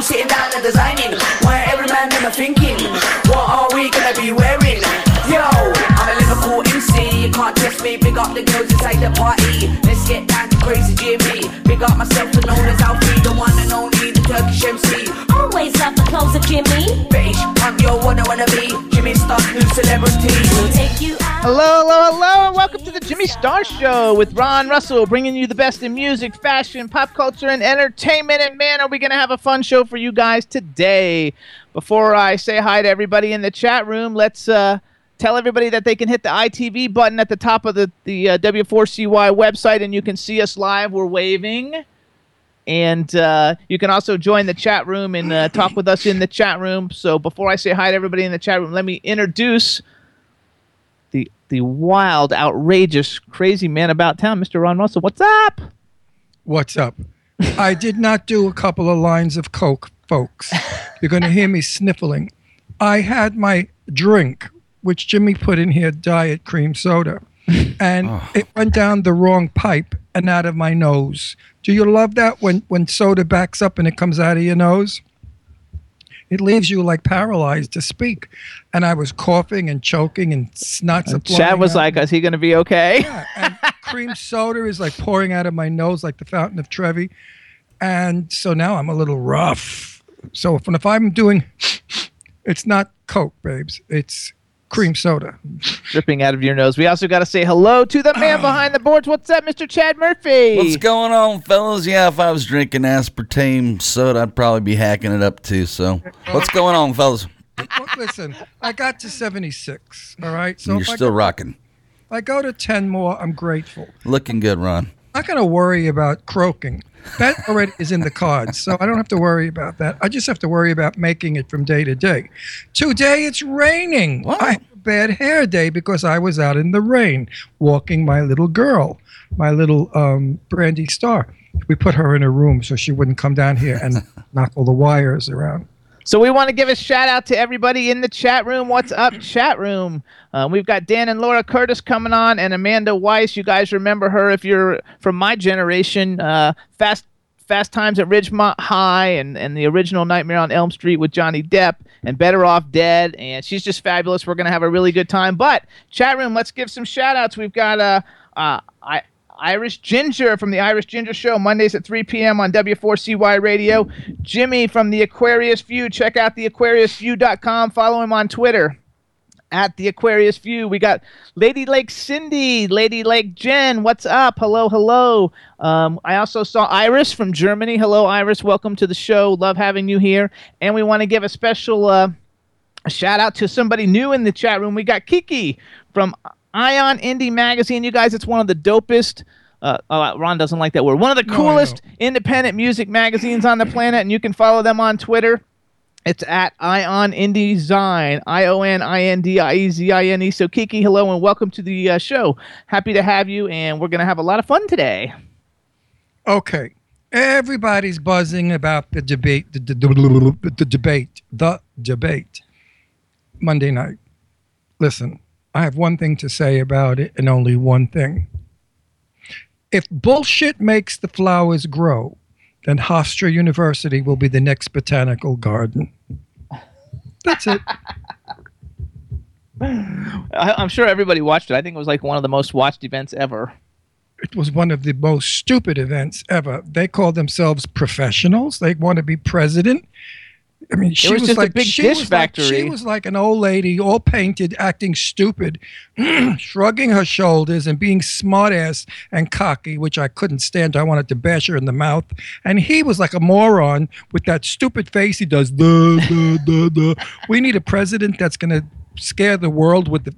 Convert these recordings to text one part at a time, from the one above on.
Sitting down and designing, why every man never thinking, what are we gonna be wearing? Yo, I'm a Liverpool MC, can't test me, big up the girls inside the party, let's get down to crazy Jimmy, big up myself and known as Alfie, the one and only, the Turkish MC, always love the clothes of Jimmy, bitch, I'm your wanna be, Jimmy Star's new celebrity, we'll take you out. Hello, and welcome to the Jimmy Star Show with Ron Russell, bringing you the best in music, fashion, pop culture, and entertainment. And man, are we going to have a fun show for you guys today. Before I say hi to everybody in the chat room, let's tell everybody that they can hit the ITV button at the top of the W4CY website, and you can see us live. We're waving. And you can also join the chat room and talk with us in the chat room. So before I say hi to everybody in the chat room, let me introduce the wild, outrageous, crazy man about town, Mr. Ron Russell. What's up? What's up? I did not do a couple of lines of coke, folks. You're going to hear me sniffling. I had my drink, which Jimmy put in here, diet cream soda, and It went down the wrong pipe and out of my nose. Do you love that when soda backs up and it comes out of your nose? It leaves you like paralyzed to speak. And I was coughing and choking and snots. And Chad was out. Like, is he going to be okay? Yeah. And cream soda is like pouring out of my nose like the Fountain of Trevi. And so now I'm a little rough. So if I'm doing, it's not Coke, babes. It's cream soda. Dripping out of your nose. We also got to say hello to the man behind the boards. What's up, Mr. Chad Murphy? What's going on, fellas? Yeah, if I was drinking aspartame soda, I'd probably be hacking it up too. So what's going on, fellas? Well, listen, I got to 76, all right? So you're still rocking. If I go to 10 more, I'm grateful. Looking good, Ron. I'm not going to worry about croaking. That already is in the cards, so I don't have to worry about that. I just have to worry about making it from day to day. Today it's raining. Wow. I had a bad hair day because I was out in the rain walking my little girl, my little Brandy Star. We put her in her room so she wouldn't come down here and knock all the wires around. So we want to give a shout-out to everybody in the chat room. What's up, chat room? We've got Dan and Laura Curtis coming on and Amanda Wyss. You guys remember her if you're from my generation. Fast Times at Ridgemont High and the original Nightmare on Elm Street with Johnny Depp and Better Off Dead. And she's just fabulous. We're going to have a really good time. But, chat room, let's give some shout-outs. We've got Irish Ginger from the Irish Ginger Show, Mondays at 3 p.m. on W4CY Radio. Jimmy from the Aquarius View. Check out theaquariusview.com. Follow him on Twitter at the Aquarius View. We got Lady Lake Cindy, Lady Lake Jen. What's up? Hello. I also saw Iris from Germany. Hello, Iris. Welcome to the show. Love having you here. And we want to give a special shout out to somebody new in the chat room. We got Kiki from Ion Indie Magazine. You guys, it's one of the dopest, Ron doesn't like that word, one of the coolest independent music magazines on the planet, and you can follow them on Twitter. It's at Ion Indie Zine, IONINDIEZINE. So Kiki, hello and welcome to the show. Happy to have you, and we're going to have a lot of fun today. Okay. Everybody's buzzing about the debate, the debate, Monday night. Listen. I have one thing to say about it and only one thing. If bullshit makes the flowers grow, then Hofstra University will be the next botanical garden. That's it. I'm sure everybody watched it. I think it was like one of the most watched events ever. It was one of the most stupid events ever. They call themselves professionals. They want to be president. I mean, she was just like a big dish factory. She was like an old lady, all painted, acting stupid, shrugging her shoulders and being smart-ass and cocky, which I couldn't stand. I wanted to bash her in the mouth. And he was like a moron with that stupid face. He does, duh, duh, duh, duh. We need a president that's going to scare the world with the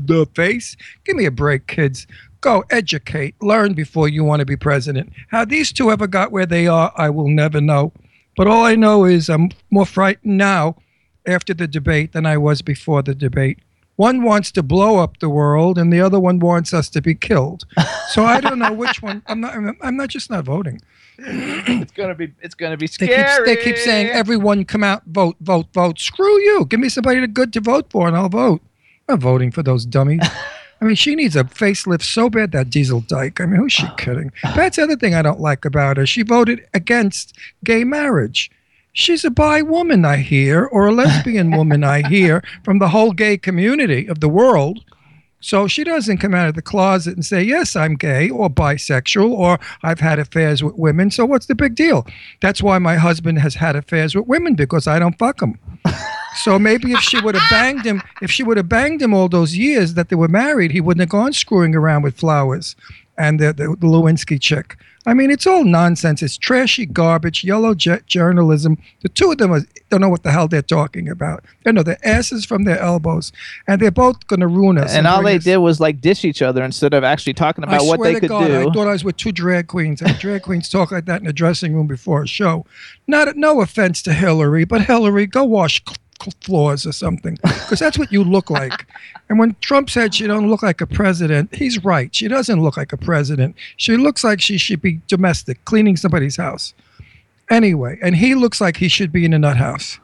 duh face? Give me a break, kids. Go educate, learn before you want to be president. How these two ever got where they are, I will never know. But all I know is I'm more frightened now after the debate than I was before the debate. One wants to blow up the world, and the other one wants us to be killed. So I don't know which one. I'm not just not voting. It's gonna be scary. They keep saying, everyone come out, vote, vote, vote. Screw you. Give me somebody good to vote for, and I'll vote. I'm not voting for those dummies. I mean, she needs a facelift so bad, that Diesel Dyke. I mean, who's she kidding? That's the other thing I don't like about her. She voted against gay marriage. She's a bi woman, I hear, or a lesbian woman, I hear, from the whole gay community of the world. So she doesn't come out of the closet and say, yes, I'm gay or bisexual or I've had affairs with women. So what's the big deal? That's why my husband has had affairs with women, because I don't fuck them. So maybe if she would have banged him, all those years that they were married, he wouldn't have gone screwing around with flowers and the Lewinsky chick. I mean, it's all nonsense. It's trashy garbage, yellow journalism. The two of them don't know what the hell they're talking about. They know their asses from their elbows, and they're both going to ruin us. And all they did was like dish each other instead of actually talking about what they could do. I swear to God, I thought I was with two drag queens. And drag queens talk like that in a dressing room before a show. No offense to Hillary, but Hillary, go wash floors or something, because that's what you look like. And when Trump said she don't look like a president, he's right. She doesn't look like a president. She looks like she should be domestic, cleaning somebody's house. Anyway, and he looks like he should be in a nut house.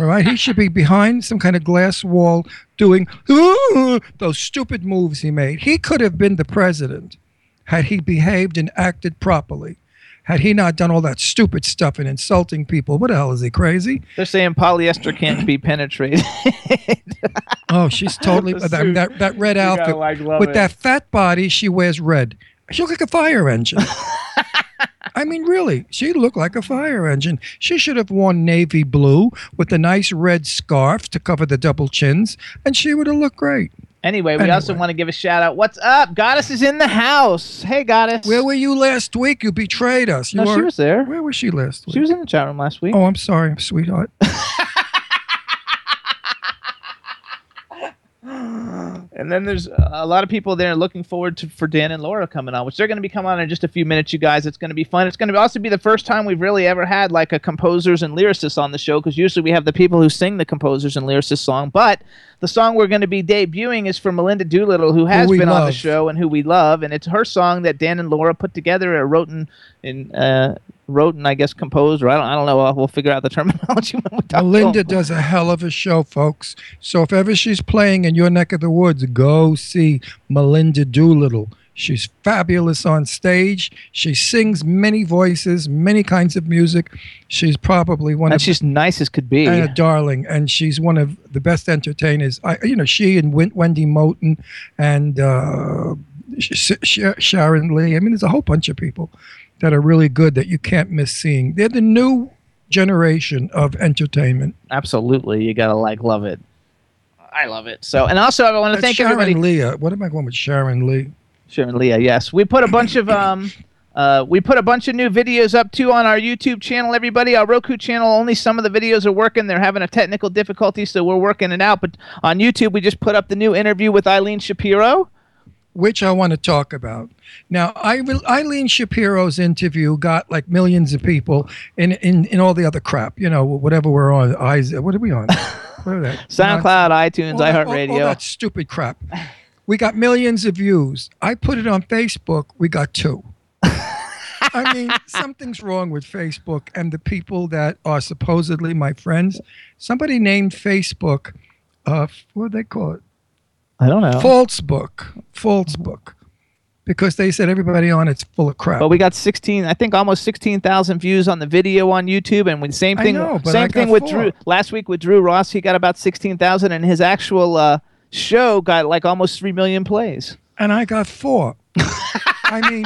All right? He should be behind some kind of glass wall doing those stupid moves he made. He could have been the president had he behaved and acted properly. Had he not done all that stupid stuff and insulting people. What the hell, is he crazy? They're saying polyester can't be penetrated. Oh, she's totally... that red outfit. Gotta, with it. That fat body, she wears red. She looks like a fire engine. I mean, really, she looked like a fire engine. She should have worn navy blue with a nice red scarf to cover the double chins, and she would have looked great. Anyway, we also want to give a shout out. What's up? Goddess is in the house. Hey, Goddess. Where were you last week? You betrayed us. She was there. Where was she last week? She was in the chat room last week. Oh, I'm sorry, sweetheart. And then there's a lot of people there looking forward for Dan and Laura coming on, which they're going to be coming on in just a few minutes, you guys. It's going to be fun. It's going to also be the first time we've really ever had like a composers and lyricists on the show, because usually we have the people who sing the composers and lyricists song. But the song we're going to be debuting is from Melinda Doolittle, who has been on the show and who we love. And it's her song that Dan and Laura put together or wrote and I guess composed, or I don't know. We'll figure out the terminology when we talk. Melinda does a hell of a show, folks. So if ever she's playing in your neck of the woods, go see Melinda Doolittle. She's fabulous on stage. She sings many voices, many kinds of music. She's probably she's nice as could be. And a darling. And she's one of the best entertainers. She and Wendy Moten and Sharon Lee. I mean, there's a whole bunch of people that are really good that you can't miss seeing. They're the new generation of entertainment. Absolutely. You got to love it. I love it. So, and also I want to thank everybody. Sharon Lee. What am I going with Sharon Lee? Sharon Lee, yes. We put a bunch of new videos up too on our YouTube channel, everybody. Our Roku channel, only some of the videos are working. They're having a technical difficulty, so we're working it out. But on YouTube, we just put up the new interview with Eileen Shapiro, which I want to talk about. Now, Eileen Shapiro's interview got like millions of people in all the other crap, whatever we're on. What are we on? SoundCloud, iTunes, iHeartRadio. All that stupid crap. We got millions of views. I put it on Facebook. We got 2. I mean, something's wrong with Facebook and the people that are supposedly my friends. Somebody named Facebook, what do they call it? I don't know. False book. Because they said everybody on it's full of crap. But we got almost 16,000 views on the video on YouTube, and same thing with Drew last week with Drew Ross. He got about 16,000, and his actual show got like almost 3 million plays. And I got 4. I mean,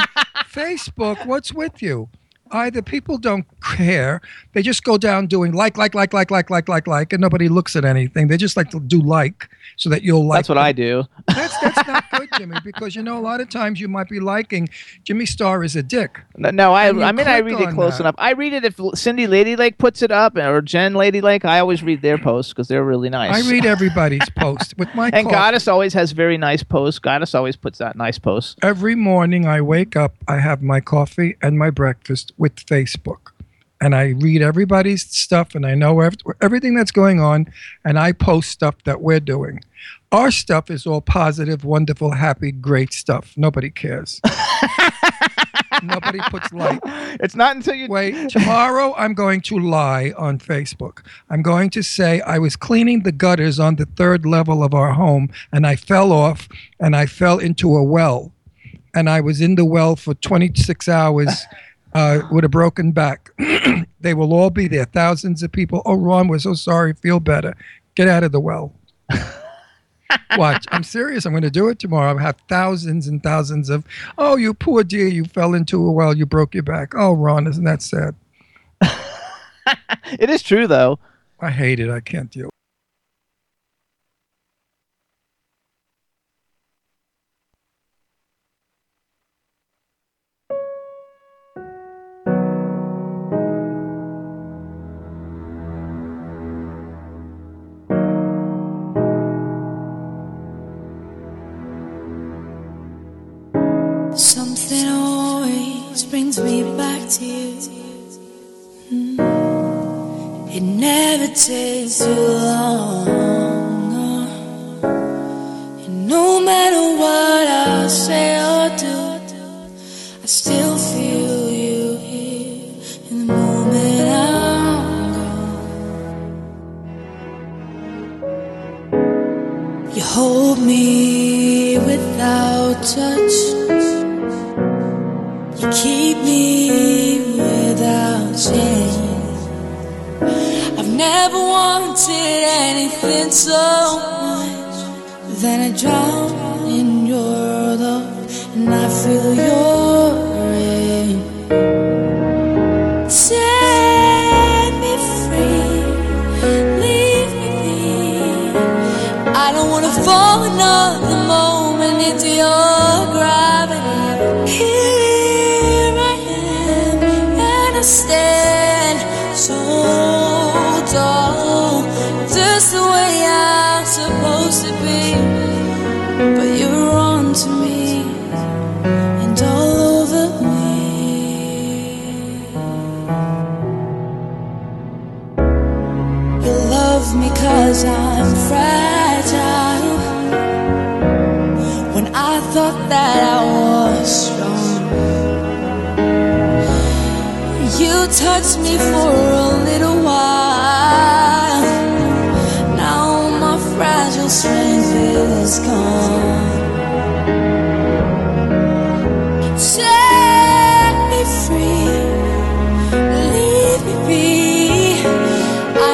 Facebook, what's with you? either people don't care. They just go down doing like, and nobody looks at anything. They just like to do like, so that you'll like. That's what them. I do. That's not good, Jimmy, because, you know, a lot of times you might be liking Jimmy Starr is a dick. No, I mean, I read it close enough. I read it if Cindy Ladylake puts it up or Jen Ladylake. I always read their posts because they're really nice. I read everybody's post with my and coffee. Goddess always has very nice posts. Goddess always puts out nice posts. Every morning I wake up, I have my coffee and my breakfast with Facebook, and I read everybody's stuff, and I know everything that's going on, and I post stuff that we're doing. Our stuff is all positive, wonderful, happy, great stuff. Nobody cares. Nobody puts like. It's not until you wait. Tomorrow I'm going to lie on Facebook. I'm going to say I was cleaning the gutters on the third level of our home, and I fell off, and I fell into a well, and I was in the well for 26 hours. With a broken back. They will all be there. Thousands of people. Oh, Ron, we're so sorry. Feel better. Get out of the well. Watch. I'm serious. I'm going to do it tomorrow. I have thousands and thousands of, oh, you poor dear. You fell into a well. You broke your back. Oh, Ron, isn't that sad? It is true, though. I hate it. I can't deal. Something always brings me back to you. It never takes too long, and no matter what I say or do, I still feel you here in the moment I'm gone. You hold me without touch, keep me without change. I've never wanted anything so much. Then I drown in your love, and I feel your rain. Set me free, leave me be. I don't wanna fall another moment into your gravity. Here stand so tall, just the way I'm supposed to be, but you're on to me and all over me. You love me 'cause I'm fragile, when I thought that I was strong. You touched me for a little while, now my fragile strength is gone. Set me free, leave me be. I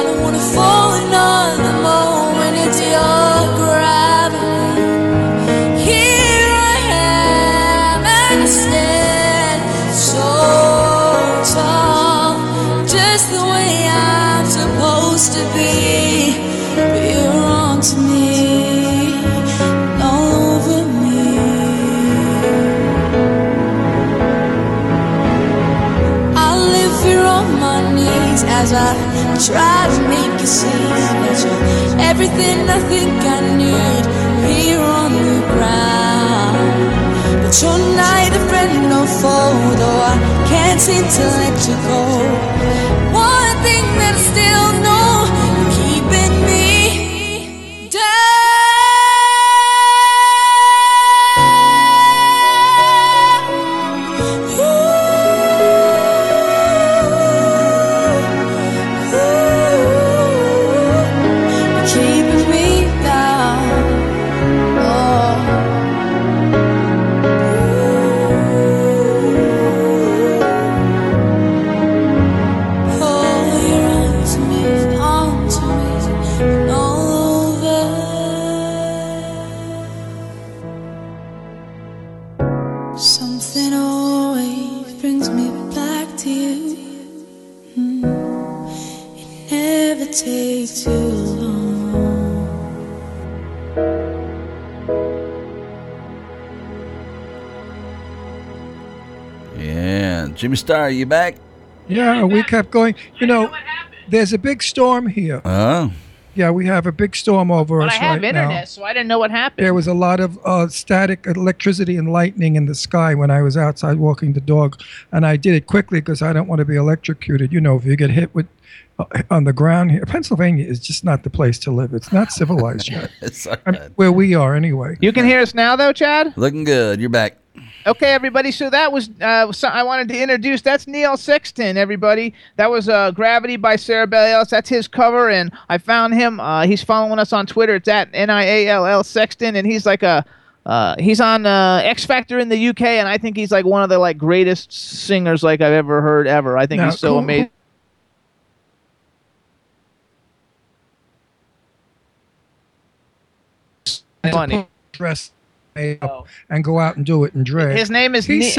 don't wanna fall another moment into your gravity. Here I am and I stand so to be, but you're wrong to me, all over me. I live here on my knees as I try to make you see that you're everything I think I need here on the ground. But you're neither friend nor foe, though I can't seem to let you go. One thing that I still know. Yeah. Jimmy Star, are you back? Yeah, we kept going. You know, there's a big storm here. Oh. Yeah, we have a big storm over us right now. I have internet, so I didn't know what happened. There was a lot of static electricity and lightning in the sky when I was outside walking the dog, and I did it quickly because I don't want to be electrocuted. You know, if you get hit with on the ground here, Pennsylvania is just not the place to live. It's not civilized yet. It's so good. Where we are, anyway. You can hear us now, though, Chad? Looking good. You're back. Okay, everybody. So that was I wanted to introduce. That's Niall Sexton, everybody. That was Gravity by Sarah Bareilles. That's his cover, and I found him. He's following us on Twitter. It's at NIALL Sexton, and he's like a he's on X Factor in the UK, and I think he's like one of the like greatest singers like I've ever heard ever. I think he's so amazing. Funny. And go out and do it and drag. His name is hey, you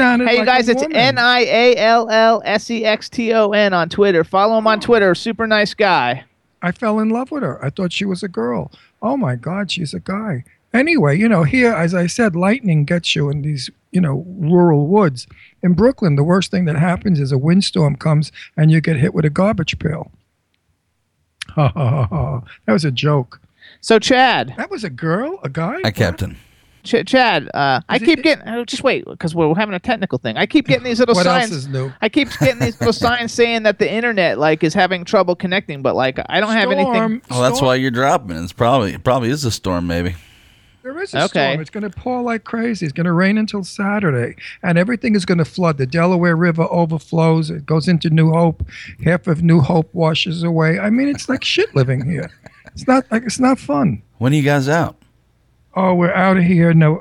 guys, it's NIALL Sexton on Twitter. Follow him on Twitter. Super nice guy. I fell in love with her. I thought she was a girl. Oh my God, she's a guy. Anyway, you know, here, as I said, lightning gets you in these, you know, rural woods. In Brooklyn, the worst thing that happens is a windstorm comes and you get hit with a garbage pail. Ha ha ha ha. That was a joke. So, Chad. That was a girl? A guy? A captain. Chad, I keep getting. Oh, just wait, because we're having a technical thing. I keep getting these little signs. What else is new? I keep getting these little signs saying that the internet like is having trouble connecting, but like I don't have anything. Oh, that's why you're dropping. It's probably is a storm, maybe. There is a storm. It's going to pour like crazy. It's going to rain until Saturday, and everything is going to flood. The Delaware River overflows. It goes into New Hope. Half of New Hope washes away. I mean, it's like shit living here. It's not fun. When are you guys out? Oh, we're out of here. No,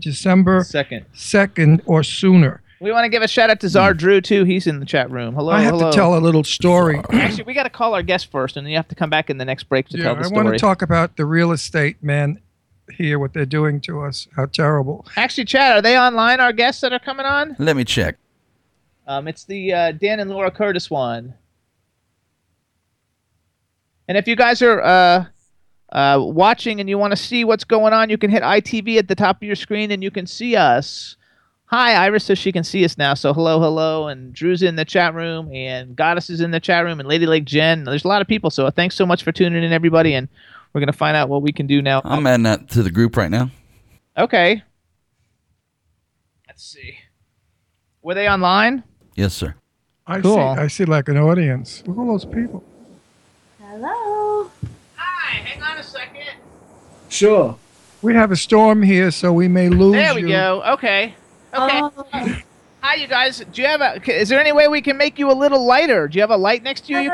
December 2nd or sooner. We want to give a shout out to Czar Drew too. He's in the chat room. Hello. I have to tell a little story. Actually, we got to call our guest first, and then you have to come back in the next break to tell the story. I want to talk about the real estate man here, what they're doing to us. How terrible! Actually, Chad, are they online? Our guests that are coming on? Let me check. It's the Dan and Laura Curtis one. And if you guys are watching and you want to see what's going on, you can hit ITV at the top of your screen and you can see us. Hi, Iris, so she can see us now. So hello, and Drew's in the chat room, and Goddess is in the chat room, and Lady Lake Jen. There's a lot of people, so thanks so much for tuning in, everybody, and we're going to find out what we can do now. I'm adding that to the group right now. Okay. Let's see. Were they online? Yes, sir. Cool. I see like an audience. Look at all those people. Hello. Hi, hang on a second. Sure. We have a storm here, so we may lose you. There we go. Okay. Hi, you guys. Is there any way we can make you a little lighter? Do you have a light next to you? We've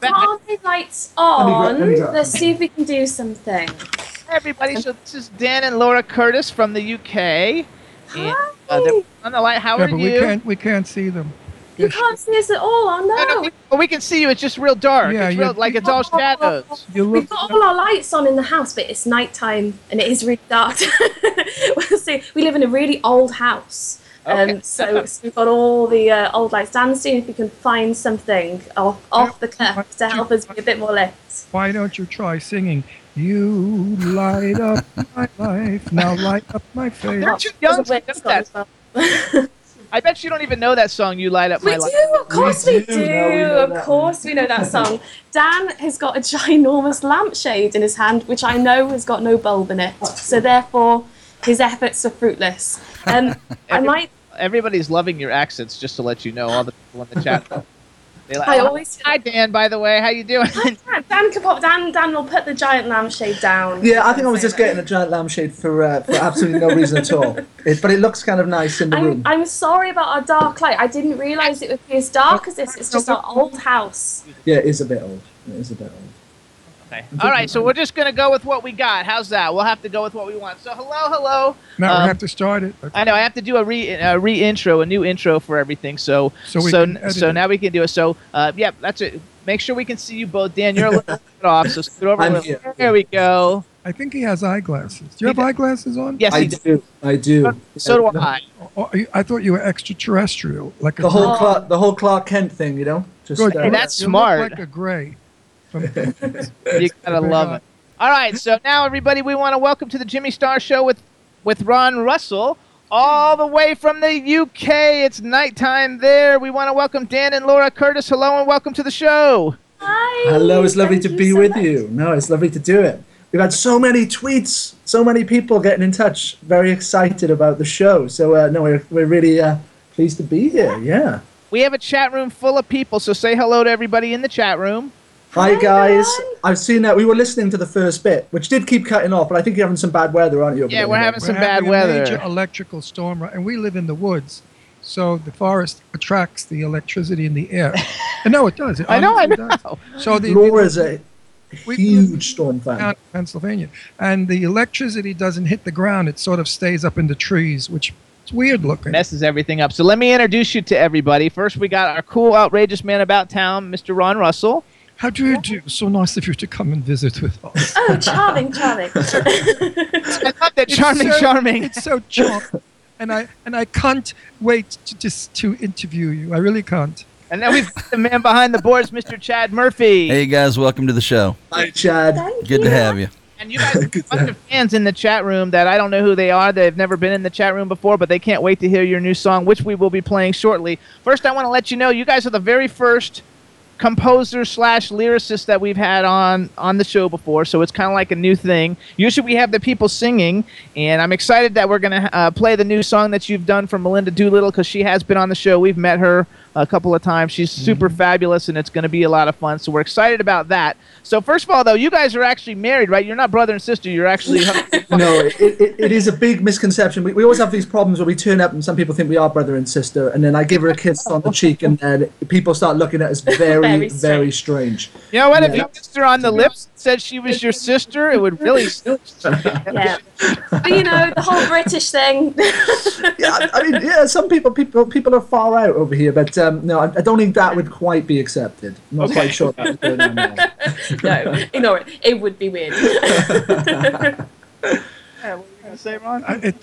got all the lights on. Let's see if we can do something. Hi, everybody. So this is Dan and Laura Curtis from the UK. Hi. And on the light. How are you? We can't see them. You can't see us at all, I know. No, we can see you. It's just real dark. Yeah, it's all shadows. We've got all our lights on in the house, but it's nighttime and it is really dark. So we live in a really old house. Okay. So we've got all the old lights down. Soon, if we can find something off the cliff to help us be a bit more lit. Why don't you try singing? You light up my life, now light up my face. They're too young to do that. I bet you don't even know that song, You Light Up My Life. Of course we know that song. Dan has got a ginormous lampshade in his hand, which I know has got no bulb in it. So therefore, his efforts are fruitless. Everybody's loving your accents, just to let you know, all the people in the chat. Hi, Dan, by the way. How you doing? Dan will put the giant lampshade down. Yeah, I think I was just getting a giant lampshade for absolutely no reason at all. But it looks kind of nice in the room. I'm sorry about our dark light. I didn't realise it would be as dark as this. It's just our old house. Yeah, it is a bit old. Okay. All right, so we're just going to go with what we got. How's that? We'll have to go with what we want. So hello. Now we have to start it. Okay. I know. I have to do a new intro for everything. So now we can do it. So, yeah, that's it. Make sure we can see you both. Dan, you're a little bit off, so scoot over. There we go. I think he has eyeglasses. Do you have eyeglasses on? Yes, I do. So do I. Oh, I thought you were extraterrestrial. Like the whole Clark Kent thing, you know? Just good. Hey, that's smart. You look like a gray. You gotta love it. All right, so now everybody, we want to welcome to the Jimmy Star Show with Ron Russell, all the way from the UK. It's nighttime there. We want to welcome Dan and Laura Curtis. Hello and welcome to the show. Hi. Hello. It's lovely to be with you. No, it's lovely to do it. We've had so many tweets, so many people getting in touch, very excited about the show. So, we're really pleased to be here, yeah. We have a chat room full of people, so say hello to everybody in the chat room. Hi, guys. Everyone. I've seen that. We were listening to the first bit, which did keep cutting off, but I think you're having some bad weather, aren't you? Yeah, we're having some bad weather. Major electrical storm, and we live in the woods, so the forest attracts the electricity in the air. And no, it does. It I know. So Laura's a... huge storm fan. Pennsylvania, and the electricity doesn't hit the ground; it sort of stays up in the trees, which is weird looking. Messes everything up. So let me introduce you to everybody. First, we got our cool, outrageous man about town, Mr. Ron Russell. How do you do? So nice of you to come and visit with us. Oh, charming. I love that charming. It's so charming, and I can't wait to interview you. I really can't. And now we've got the man behind the boards, Mr. Chad Murphy. Hey, guys. Welcome to the show. Hi, Chad. Good to have you. And you guys have a bunch of fans in the chat room that I don't know who they are. They've never been in the chat room before, but they can't wait to hear your new song, which we will be playing shortly. First, I want to let you know you guys are the very first composer/lyricist that we've had on the show before, so it's kind of like a new thing. Usually we have the people singing, and I'm excited that we're going to play the new song that you've done for Melinda Doolittle, because she has been on the show. We've met her a couple of times. She's super fabulous, and it's going to be a lot of fun, so we're excited about that. So first of all, though, you guys are actually married, right? You're not brother and sister. You're actually... No, it is a big misconception. We always have these problems where we turn up and some people think we are brother and sister, and then I give her a kiss on the cheek, and then people start looking at us very, very strange. You know what? Yeah. If you kissed her on the lips and said she was your sister, it would really... Yeah. But you know, the whole British thing. Yeah, I mean, yeah, some people are far out over here, but no, I don't think that would quite be accepted. I'm not quite sure that would go down there. No, ignore it. It would be weird. Yeah, what were you going to say, Ron? I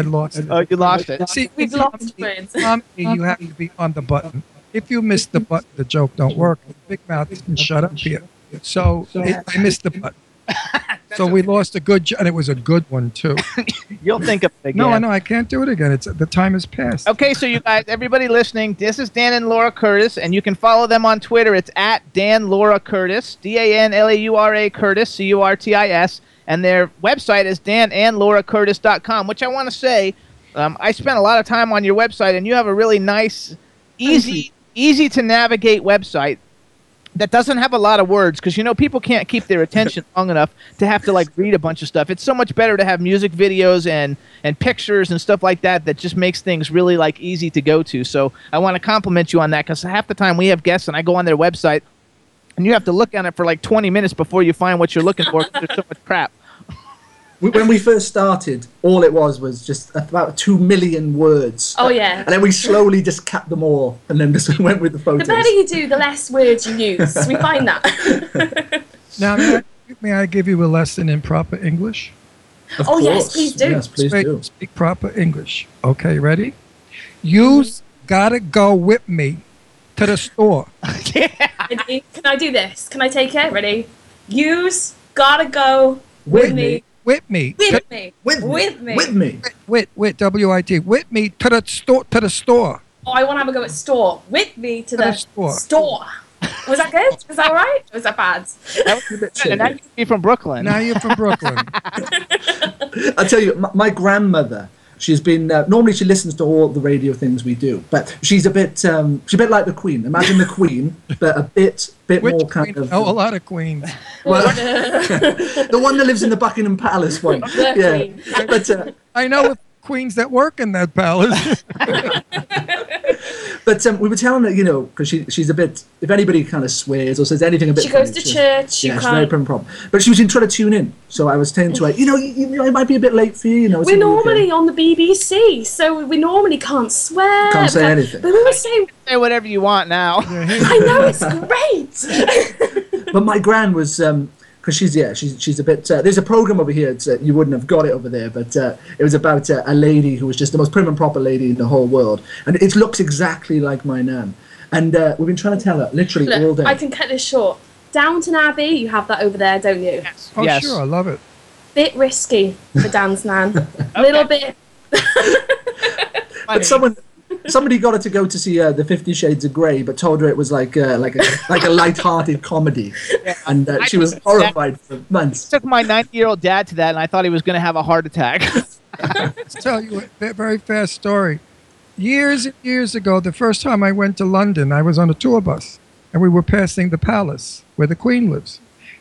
lost it. Oh, you lost it. See, we've lost friends. You have to be on the button. If you miss the button, the joke don't work. Big Mouth didn't shut up here. So I missed the button. So we lost a good joke, and it was a good one, too. You'll think of it again. No, I know. I can't do it again. The time has passed. Okay, so you guys, everybody listening, this is Dan and Laura Curtis, and you can follow them on Twitter. It's at Dan Laura Curtis, DanLaura Curtis, Curtis, and their website is danandlauracurtis.com, which I want to say, I spent a lot of time on your website, and you have a really nice, easy to navigate website that doesn't have a lot of words, because, you know, people can't keep their attention long enough to have to, like, read a bunch of stuff. It's so much better to have music videos and pictures and stuff like that just makes things really, like, easy to go to. So I want to compliment you on that, because half the time we have guests and I go on their website and you have to look on it for, like, 20 minutes before you find what you're looking for, because there's so much crap. When we first started, all it was just about 2 million words. Oh, yeah. And then we slowly just cut them all and then just went with the photos. The better you do, the less words you use. We find that. Now, may I give you a lesson in proper English? Of course. Yes, please do. Yes, please do. Speak proper English. Okay, ready? You's gotta go with me to the store. Yeah. Ready? Can I do this? Can I take it? Ready? You's gotta go with me. With me. With me to the store. Oh, I want to have a go at store. With me to the store. Was that good? Was that all right? Or was that bad? That was a bit silly. Now you're from Brooklyn. I'll tell you, my grandmother. She's been normally she listens to all the radio things we do, but she's a bit like the Queen. Imagine the Queen, but a bit Which more kind Queen? Of. Oh, a lot of queens. Well, the one that lives in the Buckingham Palace one. Yeah, but I know of queens that work in that palace. But we were telling her, you know, because she's a bit. If anybody kind of swears or says anything a bit, she goes to church. Yeah, she's no problem. But she was trying to tune in, so I was telling her, you know, it might be a bit late for you. You know, we're normally on the BBC, so we normally can't swear. Can't say anything. But we were saying, say whatever you want now. I know, it's great. But my gran was. Because she's a bit. There's a program over here. You wouldn't have got it over there, but it was about a lady who was just the most prim and proper lady in the whole world, and it looks exactly like my nan. And we've been trying to tell her all day. I can cut this short. Downton Abbey, you have that over there, don't you? Yes. Oh, yes. Sure, I love it. Bit risky for Dan's nan. A little bit. But somebody got her to go to see the 50 Shades of Grey, but told her it was like a light-hearted comedy, and she was horrified for months. I took my 90-year-old dad to that, and I thought he was going to have a heart attack. I'll tell you a very fast story. Years and years ago, the first time I went to London, I was on a tour bus, and we were passing the palace where the Queen lives.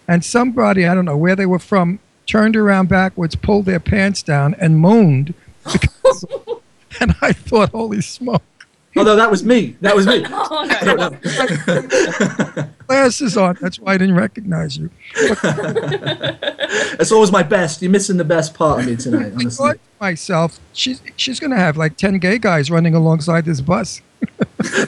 And somebody, I don't know where they were from, turned around backwards, pulled their pants down, and moaned. And I thought, holy smoke. Although that was me. Glasses on. That's why I didn't recognize you. It's always my best. You're missing the best part of me tonight, honestly. I thought to myself, she's going to have like 10 gay guys running alongside this bus. So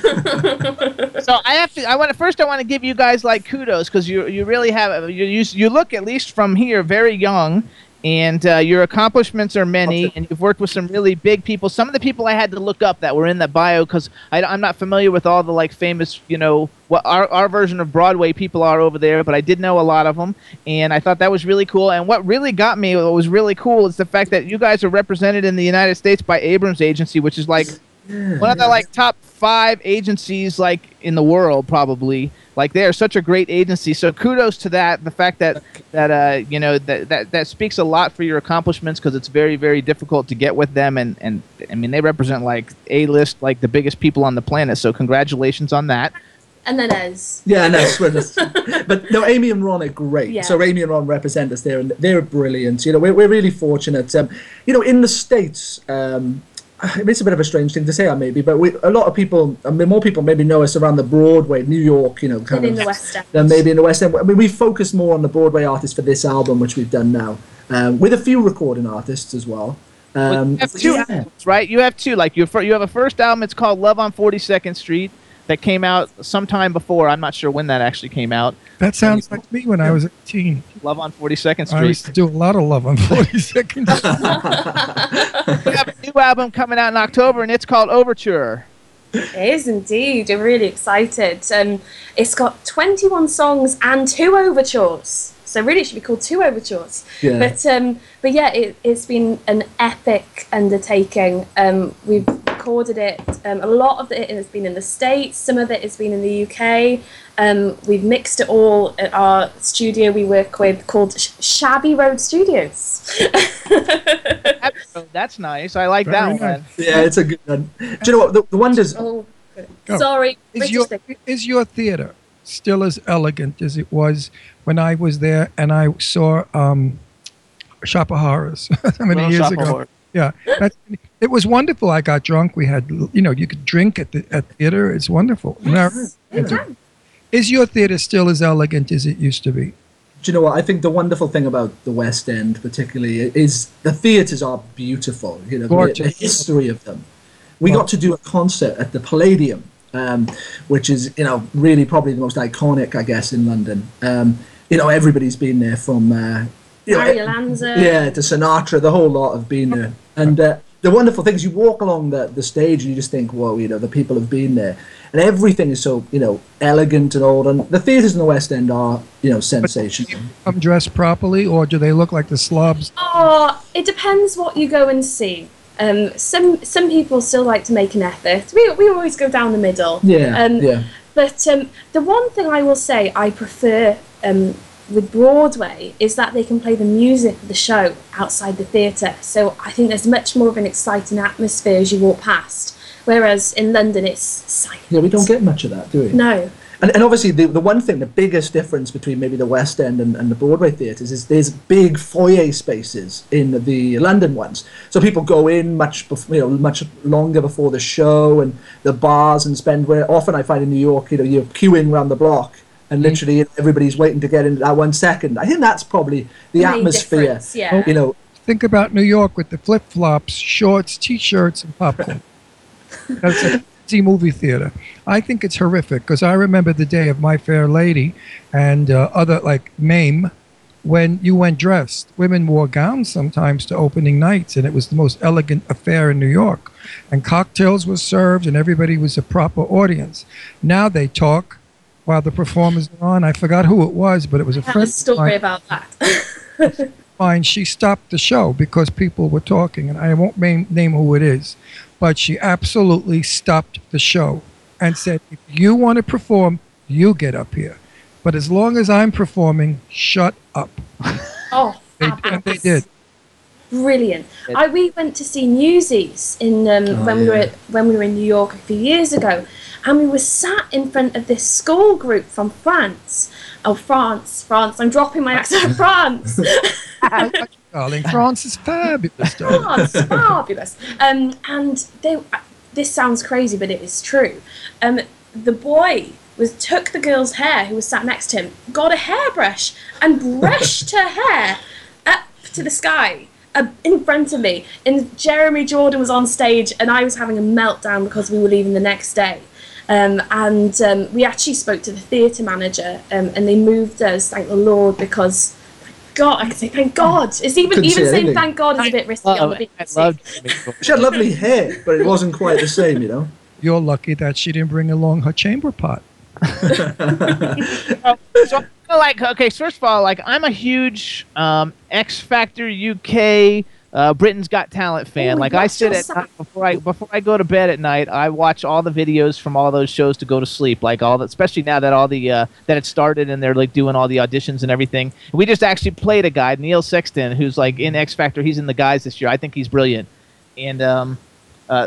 I want to give you guys like kudos, because you really have you look, at least from here, very young, and your accomplishments are many, and you've worked with some really big people. Some of the people I had to look up that were in the bio, because I'm not familiar with all the like famous, you know, what our version of Broadway people are over there, but I did know a lot of them, and I thought that was really cool. And what really got me, what was really cool, is the fact that you guys are represented in the United States by Abrams Agency, which is like one of the like top 5 agencies like in the world, probably. Like, they are such a great agency. So kudos to that. The fact that speaks a lot for your accomplishments, because it's very, very difficult to get with them. And I mean, they represent like A-list, like the biggest people on the planet. So congratulations on that. And then Ez. Yeah, no, but no, Amy and Ron are great. Yeah. So Amy and Ron represent us there, and they're brilliant. You know, we're really fortunate. You know, in the States. It's a bit of a strange thing to say, maybe, but a lot of people, I mean, more people maybe know us around the Broadway, New York, you know, kind of, in the West End. Than maybe in the West End. I mean, we focus more on the Broadway artists for this album, which we've done now, with a few recording artists as well. You have two albums, right? You have two. Like, you have a first album, it's called Love on 42nd Street, that came out sometime before. I'm not sure when that actually came out. That sounds like me when I was 18. Love on 42nd Street. I used to do a lot of Love on 42nd Street. We have a new album coming out in October, and it's called Overture. It is indeed. I'm really excited. It's got 21 songs and 2 overtures. So really it should be called 2 overtures. Yeah. But yeah, it's been an epic undertaking. We've recorded it. A lot of it has been in the States. Some of it has been in the UK. We've mixed it all at our studio we work with called Shabby Road Studios. That's nice. I like that one. Yeah, it's a good one. Do you know what? The one does... Oh, sorry. Is your theatre still as elegant as it was when I was there and I saw Shop of Horrors so many years ago? Yeah, it was wonderful. I got drunk. We had, you know, you could drink at theater. It's wonderful. Yes. Is your theater still as elegant as it used to be? Do you know what? I think the wonderful thing about the West End, particularly, is the theaters are beautiful. You know, the history of them. We got to do a concert at the Palladium, which is, you know, really probably the most iconic, I guess, in London. You know, everybody's been there from. To Sinatra, the whole lot have been there. And the wonderful thing is you walk along the stage and you just think, whoa, you know, the people have been there. And everything is so, you know, elegant and old. And the theatres in the West End are, you know, sensational. Do you come dressed properly, or do they look like the slobs? Oh, it depends what you go and see. Some people still like to make an effort. We always go down the middle. Yeah, But the one thing I will say I prefer... with Broadway is that they can play the music of the show outside the theatre, so I think there's much more of an exciting atmosphere as you walk past, whereas in London it's silent. Yeah, we don't get much of that, do we? No. And obviously the one thing, the biggest difference between maybe the West End and the Broadway theatres is there's big foyer spaces in the London ones. So people go in much longer before the show, and the bars and spend, where often I find in New York, you know, you're queuing around the block. And literally, everybody's waiting to get into that 1 second. I think that's probably the atmosphere. Yeah. You know, think about New York with the flip-flops, shorts, T-shirts, and popcorn. That's a movie theater. I think it's horrific, because I remember the day of My Fair Lady and other, like MAME, when you went dressed. Women wore gowns sometimes to opening nights, and it was the most elegant affair in New York. And cocktails were served, and everybody was a proper audience. Now they talk while the performers are on. I forgot who it was, but it was a friend. I have a story about that. mine, she stopped the show because people were talking, and I won't name who it is, but she absolutely stopped the show and said, if you want to perform, you get up here. But as long as I'm performing, shut up. Oh, and they did. Brilliant. We went to see Newsies in when we were in New York a few years ago, and we were sat in front of this school group from France. Oh, France! I'm dropping my accent. France. Darling, France is fabulous. France, fabulous. And they, this sounds crazy, but it is true. The boy took the girl's hair, who was sat next to him, got a hairbrush, and brushed her hair up to the sky. In front of me, and Jeremy Jordan was on stage, and I was having a meltdown because we were leaving the next day, we actually spoke to the theatre manager, and they moved us, thank the Lord, because God, I can say thank God. It's even saying thank God is a bit risky on the big stage. She had lovely hair, but it wasn't quite the same, you know. You're lucky that she didn't bring along her chamber pot. First of all, I'm a huge X Factor UK Britain's Got Talent fan. I sit at night before I go to bed at night, I watch all the videos from all those shows to go to sleep. Especially now that all the that it started and they're doing all the auditions and everything. We just actually played a guy, Niall Sexton, who's in X Factor. He's in the guys this year. I think he's brilliant, and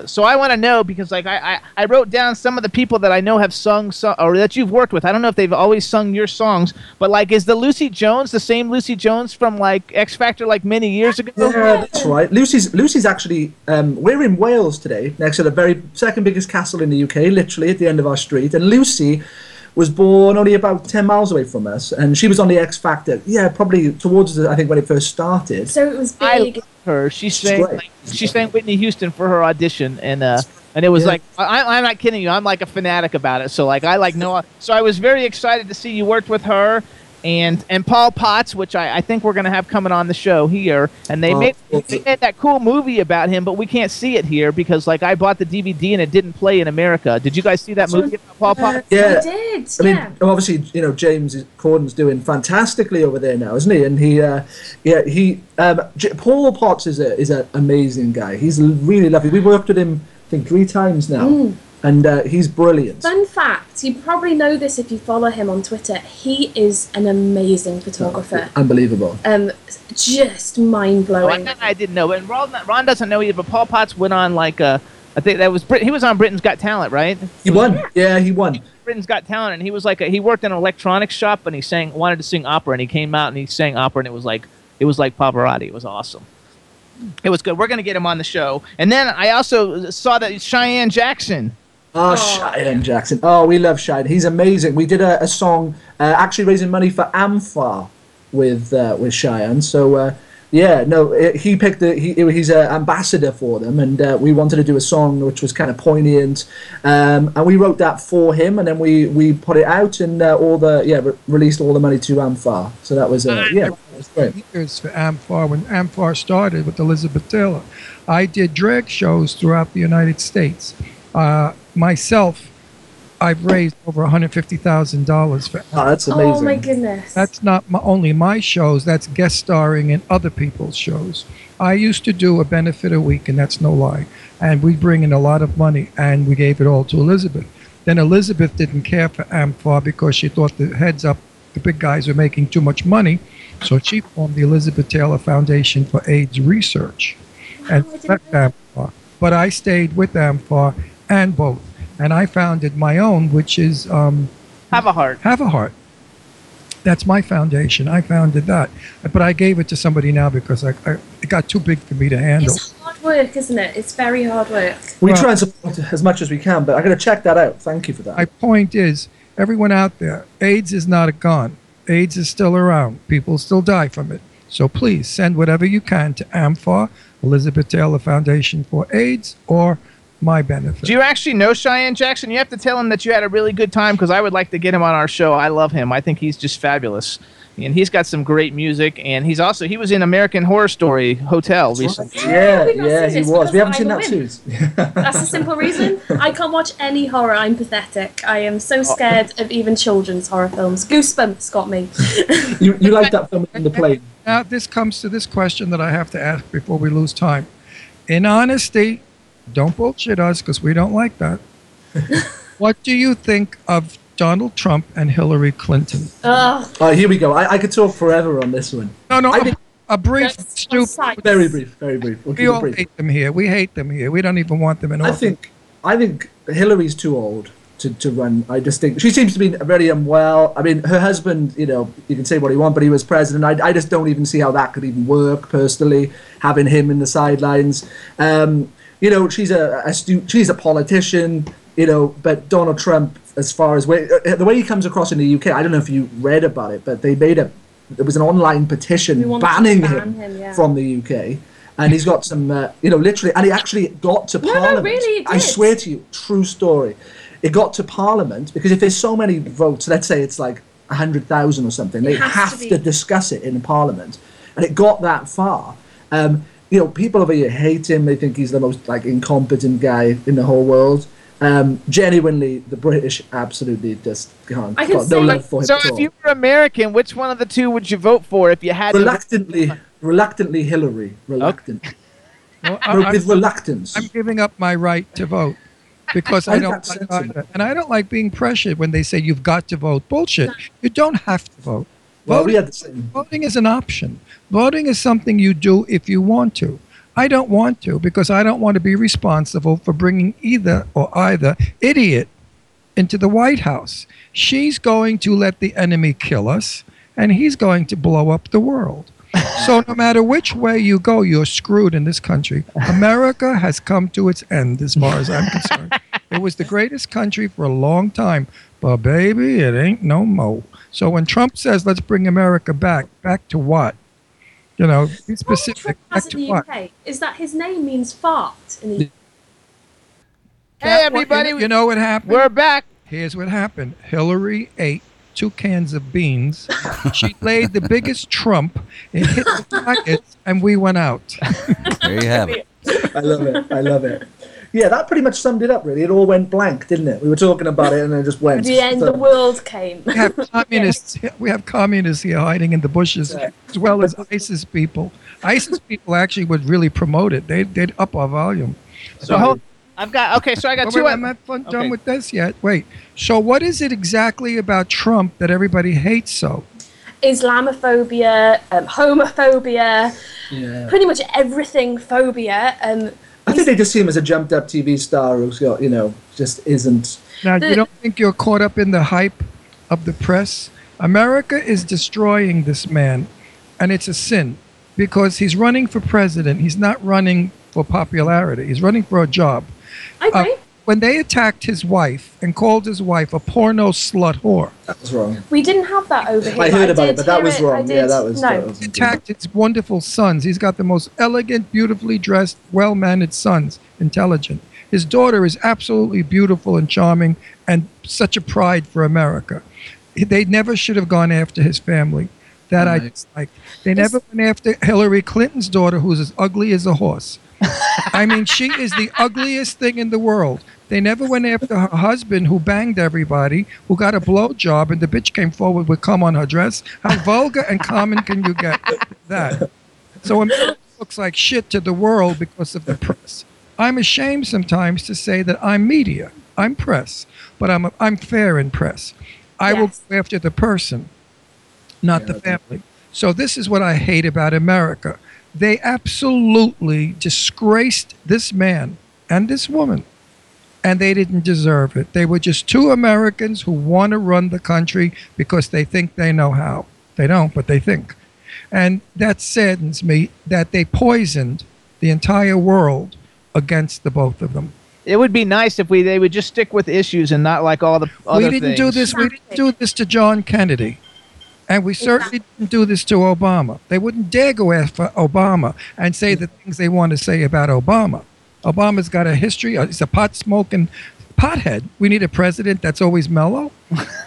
so I want to know, because I wrote down some of the people that I know have sung or that you've worked with. I don't know if they've always sung your songs, but is the Lucy Jones the same Lucy Jones from X Factor many years ago? Yeah, that's right. Lucy's actually we're in Wales today, next to the very second biggest castle in the UK, literally at the end of our street, and Lucy was born only about 10 miles away from us, and she was on the X Factor, probably towards, I think, when it first started. So it was big. I love her. She sang Whitney Houston for her audition, and it was I'm not kidding you, I'm a fanatic about it, so so I was very excited to see you worked with her, and Paul Potts, which I think we're going to have coming on the show here, and they made that cool movie about him, but we can't see it here because I bought the DVD and it didn't play in America. Did you guys see that movie about Paul Potts? Yeah, we did. I mean, obviously, James Corden's doing fantastically over there now, isn't he? And Paul Potts is an amazing guy. He's really lovely. We worked with him, I think, 3 times now. Mm. And he's brilliant. Fun fact, you probably know this if you follow him on Twitter, he is an amazing photographer. Unbelievable. Just mind-blowing. Oh, I didn't know, and Ron doesn't know either, but Paul Potts went on I think that was he was on Britain's Got Talent, right? He won. Yeah, he won. Britain's Got Talent, and he was he worked in an electronics shop, and he wanted to sing opera, and he came out and he sang opera, and it was like Pavarotti. It was awesome. It was good. We're going to get him on the show. And then I also saw that Cheyenne Jackson. Cheyenne Jackson. Oh, we love Cheyenne. He's amazing. We did a song actually raising money for AMFAR with Cheyenne. So, he picked he's an ambassador for them, and we wanted to do a song which was kind of poignant, and we wrote that for him, and then we put it out, and released all the money to AMFAR. So that was, years for AMFAR when AMFAR started with Elizabeth Taylor. I did drag shows throughout the United States. Myself, I've raised over $150,000 for. Oh, that's amazing! Oh my goodness! That's not only my shows. That's guest starring in other people's shows. I used to do a benefit a week, and that's no lie. And we bring in a lot of money, and we gave it all to Elizabeth. Then Elizabeth didn't care for AMFAR because she thought the big guys were making too much money, so she formed the Elizabeth Taylor Foundation for AIDS Research, and AMFAR. But I stayed with AMFAR. And both. And I founded my own, which is... Have a Heart. That's my foundation. I founded that. But I gave it to somebody now because it got too big for me to handle. It's hard work, isn't it? It's very hard work. We try and support as much as we can, but I'm going to check that out. Thank you for that. My point is, everyone out there, AIDS is not gone. AIDS is still around. People still die from it. So please send whatever you can to AMFAR, Elizabeth Taylor Foundation for AIDS, or... my benefit. Do you actually know Cheyenne Jackson? You have to tell him that you had a really good time, because I would like to get him on our show. I love him. I think he's just fabulous. And he's got some great music. And he was in American Horror Story Hotel recently. Yeah, he was. We haven't seen that too. That's the simple reason. I can't watch any horror. I'm pathetic. I am so scared of even children's horror films. Goosebumps got me. You liked that film in the plane. Now, this comes to this question that I have to ask before we lose time. In honesty, don't bullshit us because we don't like that. What do you think of Donald Trump and Hillary Clinton? Here we go. I could talk forever on this one. No. A brief, stupid. Very brief. We'll hate them here. We hate them here. We don't even want them in office. I think Hillary's too old to run. I just think she seems to be very unwell. I mean, her husband, you can say what you want, but he was president. I just don't even see how that could even work personally, having him in the sidelines. She's she's a politician, but Donald Trump, as far as the way he comes across in the UK, I don't know if you read about it, but there was an online petition banning him from the UK. And he's got some, literally, and he actually got to Parliament. No, really, I swear to you, true story. It got to Parliament because if there's so many votes, let's say it's like 100,000 or something, they have to discuss it in Parliament. And it got that far. People over here hate him. They think he's the most incompetent guy in the whole world. Genuinely, the British absolutely just can't. Love for him. So, if you were American, which one of the two would you vote for if you had? Reluctantly, Hillary. Reluctant. Okay. With reluctance. I'm giving up my right to vote because I don't like that, and I don't like being pressured when they say you've got to vote. Bullshit. You don't have to vote. Voting is an option. Voting is something you do if you want to. I don't want to because I don't want to be responsible for bringing either idiot into the White House. She's going to let the enemy kill us, and he's going to blow up the world. So no matter which way you go, you're screwed in this country. America has come to its end as far as I'm concerned. It was the greatest country for a long time, but baby, it ain't no mo. So when Trump says, let's bring America back to what? Be specific. What Trump has in the UK is that his name means fart. In the UK. Hey, everybody. You know what happened? We're back. Here's what happened. Hillary ate 2 cans of beans. She laid the biggest Trump. It hit the pockets, and we went out. There you have it. I love it. Yeah, that pretty much summed it up, really. It all went blank, didn't it? We were talking about it, and then it just went. The end, the world came. We have communists. Yes. We have communists here hiding in the bushes, as well as ISIS people. ISIS people actually would really promote it. They'd up our volume. So I got two. I'm not done with this yet. Wait. So what is it exactly about Trump that everybody hates so? Islamophobia, homophobia, pretty much everything phobia. I think they just see him as a jumped-up TV star who's got, just isn't. Now, you don't think you're caught up in the hype of the press? America is destroying this man, and it's a sin because he's running for president. He's not running for popularity. He's running for a job. I agree. When they attacked his wife and called his wife a porno slut whore. That was wrong. We didn't have that over here. I heard about it, but that was wrong. Yeah, that was wrong. No. He attacked his wonderful sons. He's got the most elegant, beautifully dressed, well-managed sons, intelligent. His daughter is absolutely beautiful and charming and such a pride for America. They never should have gone after his family. That I dislike. They never went after Hillary Clinton's daughter, who's as ugly as a horse. I mean, she is the ugliest thing in the world. They never went after her husband who banged everybody, who got a blowjob, and the bitch came forward with cum on her dress. How vulgar and common can you get that? So America looks like shit to the world because of the press. I'm ashamed sometimes to say that I'm media. I'm press. But I'm fair in press. I will go after the person, not the family. So this is what I hate about America. They absolutely disgraced this man and this woman, and they didn't deserve it. They were just 2 Americans who want to run the country because they think they know how. They don't, but they think. And that saddens me that they poisoned the entire world against the both of them. It would be nice if they would just stick with issues and not like all the other things. We didn't do this to John Kennedy. And we certainly didn't do this to Obama. They wouldn't dare go after Obama and say the things they want to say about Obama. Obama's got a history. He's a pot-smoking pothead. We need a president that's always mellow.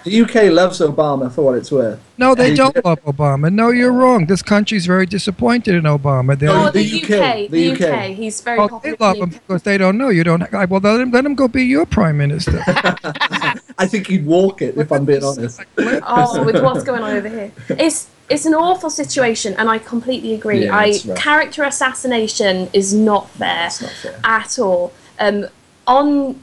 The UK loves Obama for what it's worth. No, they don't love Obama. No, you're wrong. This country's very disappointed in Obama. The UK. He's very popular. They love him because they don't know. Well, let him go be your prime minister. I think he'd walk it, if I'm being honest. With what's going on over here. It's It's an awful situation, and I completely agree. Yeah, character assassination is not fair, no, not fair at all. I don't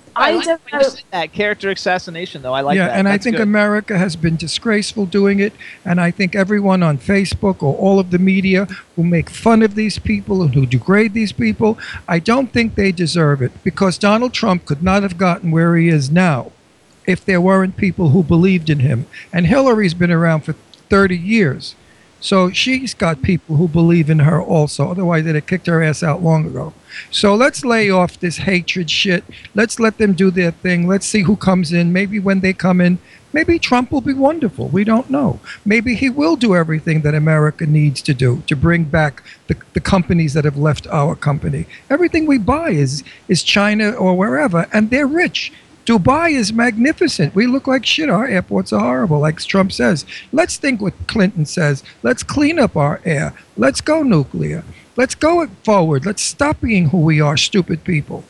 know that character assassination though. I like that. Yeah, and that's I think good. America has been disgraceful doing it, and I think everyone on Facebook or all of the media who make fun of these people and who degrade these people, I don't think they deserve it, because Donald Trump could not have gotten where he is now if there weren't people who believed in him. And Hillary's been around for 30 years. So she's got people who believe in her also. Otherwise, they'd have kicked her ass out long ago. So let's lay off this hatred shit. Let's let them do their thing. Let's see who comes in. Maybe when they come in, maybe Trump will be wonderful. We don't know. Maybe he will do everything that America needs to do to bring back the companies that have left our company. Everything we buy is China or wherever, and they're rich. Dubai is magnificent. We look like shit. Our airports are horrible, like Trump says. Let's think what Clinton says. Let's clean up our air. Let's go nuclear. Let's go forward. Let's stop being who we are, stupid people.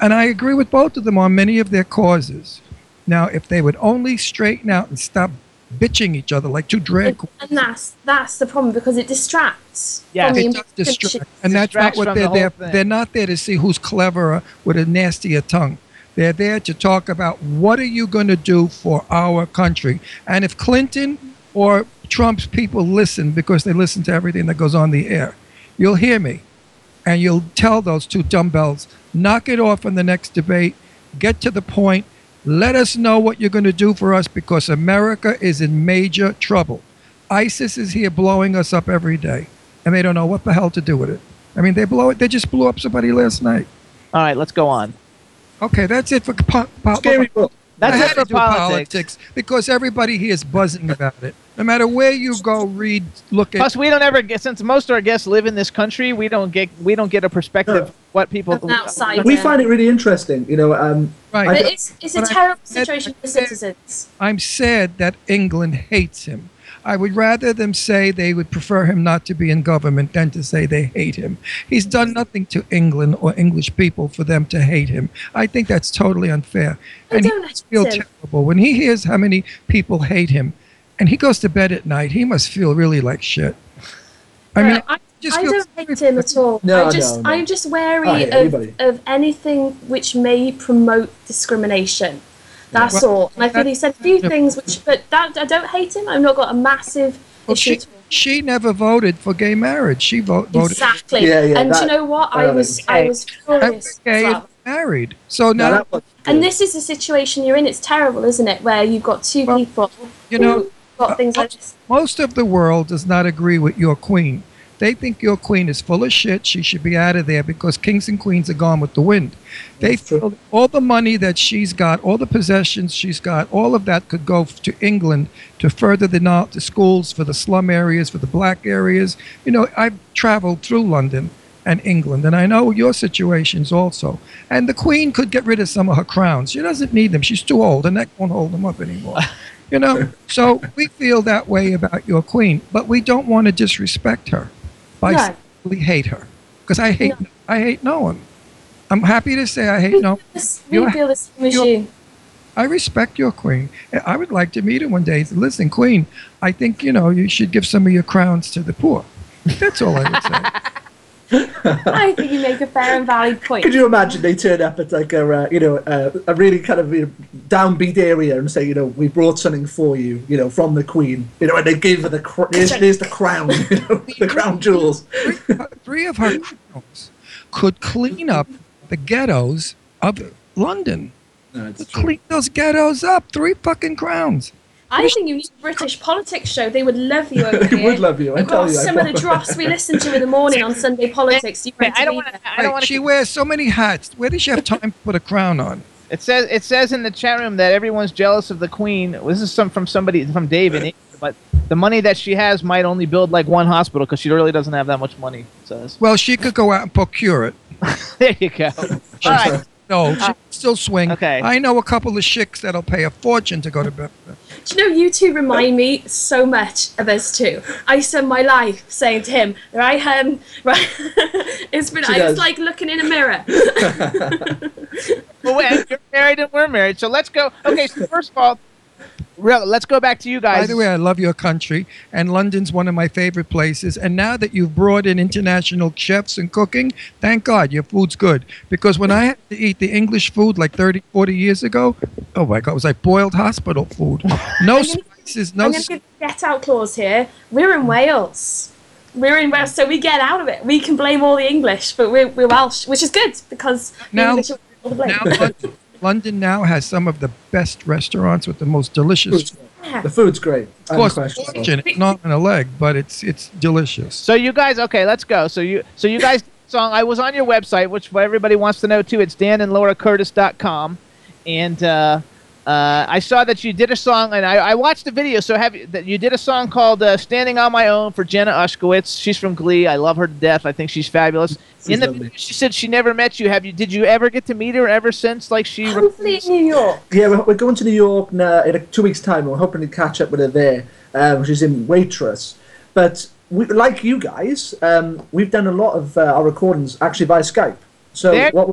And I agree with both of them on many of their causes. Now, if they would only straighten out and stop bitching each other like two drag queens. And that's the problem, because it distracts. Yeah, it does distract. And that's not what they're there for. They're not there to see who's cleverer with a nastier tongue. They're there to talk about what are you going to do for our country. And if Clinton or Trump's people listen, because they listen to everything that goes on the air, you'll hear me. And you'll tell those two dumbbells, knock it off in the next debate, get to the point, let us know what you're going to do for us, because America is in major trouble. ISIS is here blowing us up every day, and they don't know what the hell to do with it. I mean, they just blew up somebody last night. All right, let's go on. Okay, that's it for politics. That's it for politics, because everybody here is buzzing about it. No matter where you go, read, look at. Plus, we don't ever get, since most of our guests live in this country, we don't get a perspective of what people. We find it really interesting, you know. Right. But it's a terrible situation for citizens. I'm sad that England hates him. I would rather them say they would prefer him not to be in government than to say they hate him. He's done nothing to England or English people for them to hate him. I think that's totally unfair. And he must feel terrible. When he hears how many people hate him and he goes to bed at night, he must feel really like shit. I don't hate him at all. No. I'm just wary of anything which may promote discrimination. That's all. And I feel he said a few things, but I don't hate him. I've not got a massive issue. She never voted for gay marriage. She voted. Exactly. Yeah, and you know what? I was furious. I was married. So now. And this is the situation you're in. It's terrible, isn't it? Where you've got two people. You know, got things like this. Most of the world does not agree with your queen. They think your queen is full of shit. She should be out of there, because kings and queens are gone with the wind. They feel all the money that she's got, all the possessions she's got, all of that could go to England to further the schools for the slum areas, for the black areas. You know, I've traveled through London and England, and I know your situations also. And the queen could get rid of some of her crowns. She doesn't need them. She's too old, and that won't hold them up anymore. You know, so we feel that way about your queen, but we don't want to disrespect her. I simply hate her, because I hate no one. I'm happy to say I hate no one. We feel the same as you. I respect your queen. I would like to meet her one day. Listen, queen, I think, you know, you should give some of your crowns to the poor. That's all I would say. I think you make a fair and valid point. Could you imagine they turn up at like a really kind of downbeat area and say, you know, we brought something for you, you know, from the Queen, you know, and they gave her here's the crown, you know, the crown jewels. Three of her crowns could clean up the ghettos of London. No, clean those ghettos up. Three fucking crowns. I think you need a British politics show. They would love you over here. They would love you. I tell you. Some of the dross we listen to in the morning on Sunday politics. She wears so many hats. Where does she have time to put a crown on? It says in the chat room that everyone's jealous of the Queen. This is from Dave in England. But the money that she has might only build like one hospital, because she really doesn't have that much money. It says. Well, she could go out and procure it. There you go. All right. No, she still swing. Okay. I know a couple of chicks that'll pay a fortune to go to bed. Do you know, you two remind me so much of us two. I spend my life saying to him, right, I was like looking in a mirror. Well, wait, you're married and we're married, so let's go. Okay, so first of all, Let's go back to you guys. By the way, I love your country, and London's one of my favorite places. And now that you've brought in international chefs and cooking, thank God your food's good. Because when I had to eat the English food like 30, 40 years ago, oh my God, it was like boiled hospital food. No spices, no... I'm going to give a get-out clause here. We're in Wales. We're in Wales, so we get out of it. We can blame all the English, but we're Welsh, which is good, because now, the English are the blame. Now, London now has some of the best restaurants with the most delicious food. Yeah. The food's great. Of course, it's not on a leg, but it's delicious. So you guys, okay, let's go. So you guys, song. I was on your website, which for everybody wants to know too. It's danandlauracurtis.com, and I saw that you did a song, and I watched the video. So you did a song called "Standing on My Own" for Jenna Ushkowitz. She's from Glee. I love her to death. I think she's fabulous. In the video, she said she never met you. Did you ever get to meet her ever since? Like she hopefully in New York. Yeah, we're going to New York now in 2 weeks' time. We're hoping to catch up with her there. She's in Waitrose. But we, like you guys, we've done a lot of our recordings actually via Skype. So what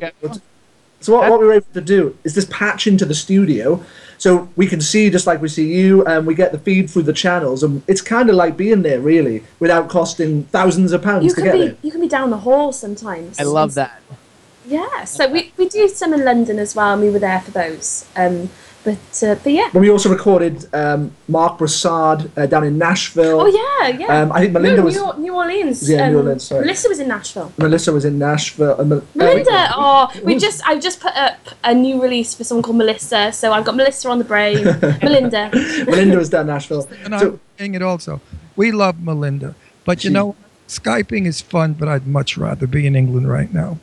we were able to do is just patch into the studio so we can see just like we see you, and we get the feed through the channels, and it's kind of like being there, really, without costing thousands of pounds to get there. You can be down the hall sometimes. I love that. Yeah, so we do some in London as well, and we were there for those. But yeah. But we also recorded Mark Brassard down in Nashville. Oh, yeah, yeah. I think Melinda was... New Orleans. Yeah, New Orleans, sorry. Melissa was in Nashville. Melinda, I've just put up a new release for someone called Melissa, so I've got Melissa on the brain. Melinda. Melinda was down in Nashville. And I'm saying it also. We love Melinda, but you know, Skyping is fun, but I'd much rather be in England right now.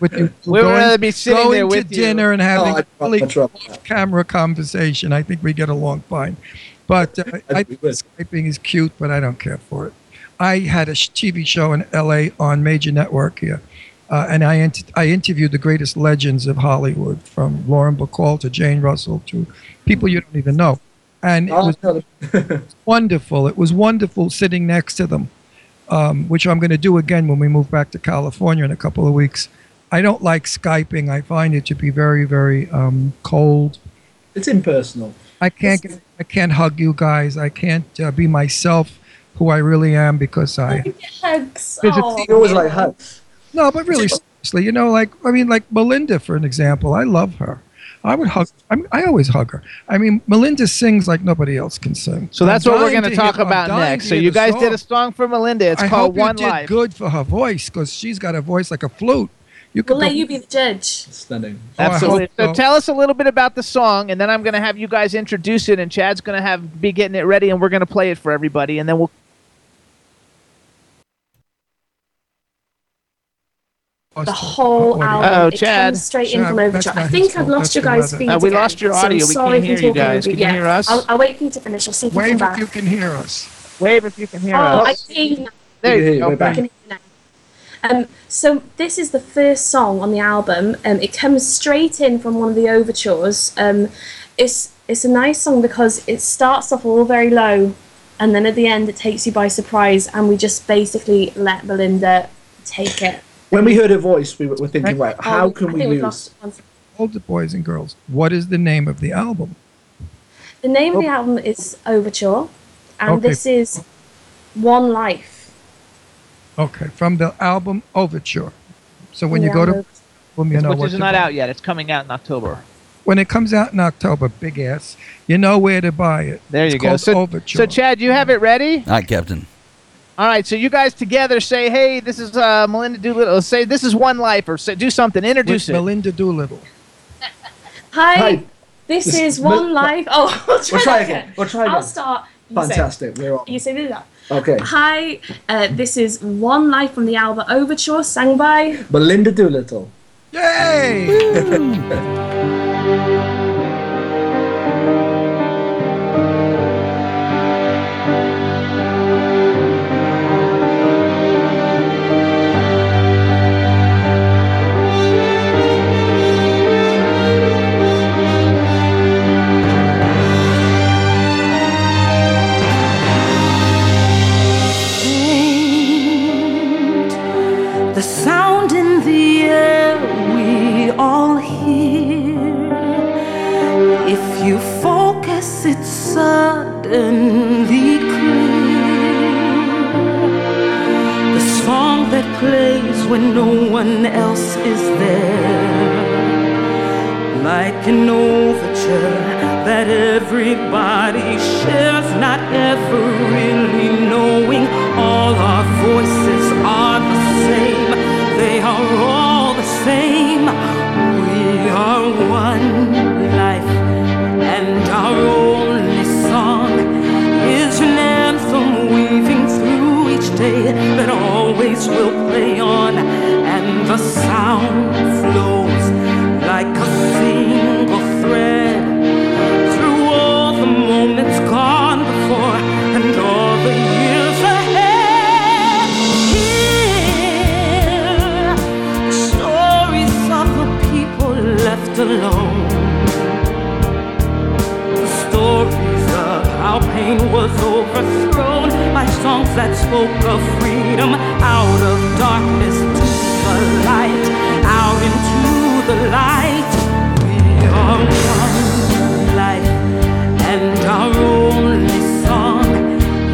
We'd rather be sitting there with you. Going to dinner and having a really off-camera conversation. I think we get along fine. But I think Skyping is cute, but I don't care for it. I had a TV show in L.A. on major network here, and I interviewed the greatest legends of Hollywood, from Lauren Bacall to Jane Russell to people you don't even know. And it was wonderful. It was wonderful sitting next to them, which I'm going to do again when we move back to California in a couple of weeks. I don't like Skyping. I find it to be very, very cold. It's impersonal. I can't hug you guys. I can't be myself, who I really am, because I get hugs. You always like hugs. No, but really, seriously, you know, like I mean, like Melinda, for an example. I love her. I would hug. I always hug her. I mean, Melinda sings like nobody else can sing. So that's what we're going to talk about next. So you guys did a song for Melinda. It's called "One Life." I hope you did good for her voice, because she's got a voice like a flute. We'll let you be the judge. Stunning. Absolutely. So tell us a little bit about the song, and then I'm going to have you guys introduce it, and Chad's going to be getting it ready, and we're going to play it for everybody, and then we'll... The whole album. Chad. It comes straight in from Overture. I think I've lost your guys' feed again. We lost your audio. So we can't hear you guys. Can you hear us? I'll wait for you to finish. I'll see if you can back. Wave if you can hear us. Wave if you can hear us. I can hear you now. There you go. I can hear you now. So this is the first song on the album. It comes straight in from one of the overtures. It's a nice song because it starts off all very low, and then at the end it takes you by surprise, and we just basically let Melinda take it. When we heard her voice, we were thinking, right, how can we use... Older boys and girls, what is the name of the album? The name of the album is Overture, and this is One Life. Okay, from the album Overture. So when you go to... Which is not out yet. It's coming out in October. When it comes out in October, big ass, you know where to buy it. There you go. It's called Overture. So, Chad, you have it ready? All right, Captain. All right, so you guys together say, hey, this is Melinda Doolittle. Say, this is One Life, or say, do something. Introduce it. Melinda Doolittle. Hi. This is One Life. Oh, we'll try again. I'll start. Fantastic. We're on. You say that. Okay. Hi, this is One Life from the album Overture, sang by Melinda Doolittle. Yay! The sound in the air we all hear. If you focus guess it's suddenly clear, the song that plays when no one else is there, like an overture that everybody shares, not ever really knowing all our voices are the same. They are all the same. We are one life, and our only song is an anthem weaving through each day that always will play on, and the sound flows like a single thread through all the moments gone before and all the years ahead. Here, stories of the people left alone, stories of how pain was overthrown by songs that spoke of freedom, out of darkness to the light, out into the light. We are one life, and our only song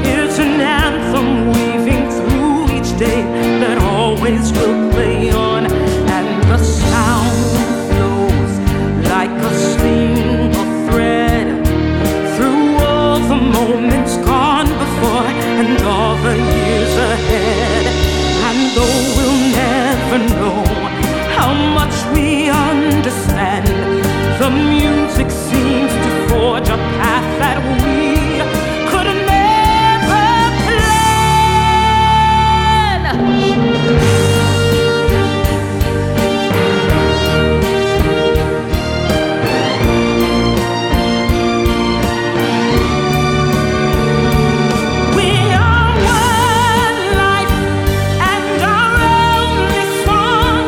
is an anthem weaving through each day that always will play on, and the sound flows like a single thread through all the moments gone before and all the years ahead. And though we'll never know how much we understand, the music seems to forge a path that we could never plan. We are one life, and our only song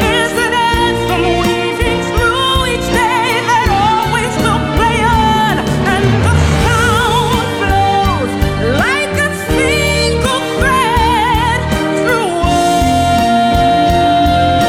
is an anthem weaving through each day that always will play on, and the sound flows like a single thread through all years ahead.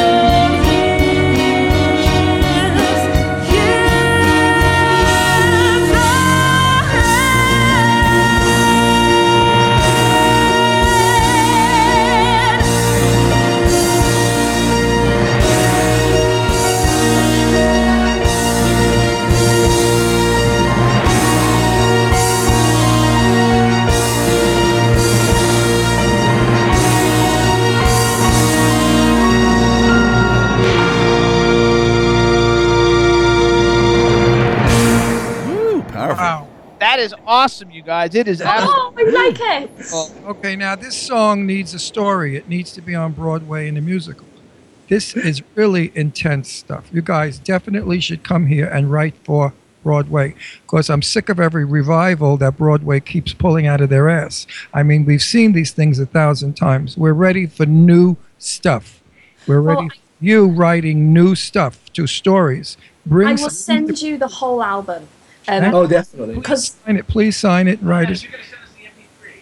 Powerful. Wow. That is awesome, you guys. It is Oh, I like it. Okay, now this song needs a story. It needs to be on Broadway in a musical. This is really intense stuff. You guys definitely should come here and write for Broadway, because I'm sick of every revival that Broadway keeps pulling out of their ass. I mean, we've seen these things 1,000 times. We're ready for new stuff. We're ready for you writing new stuff to stories. I will send you the whole album. Definitely. Because sign it, please sign it and write it. You're going to send us the MP3.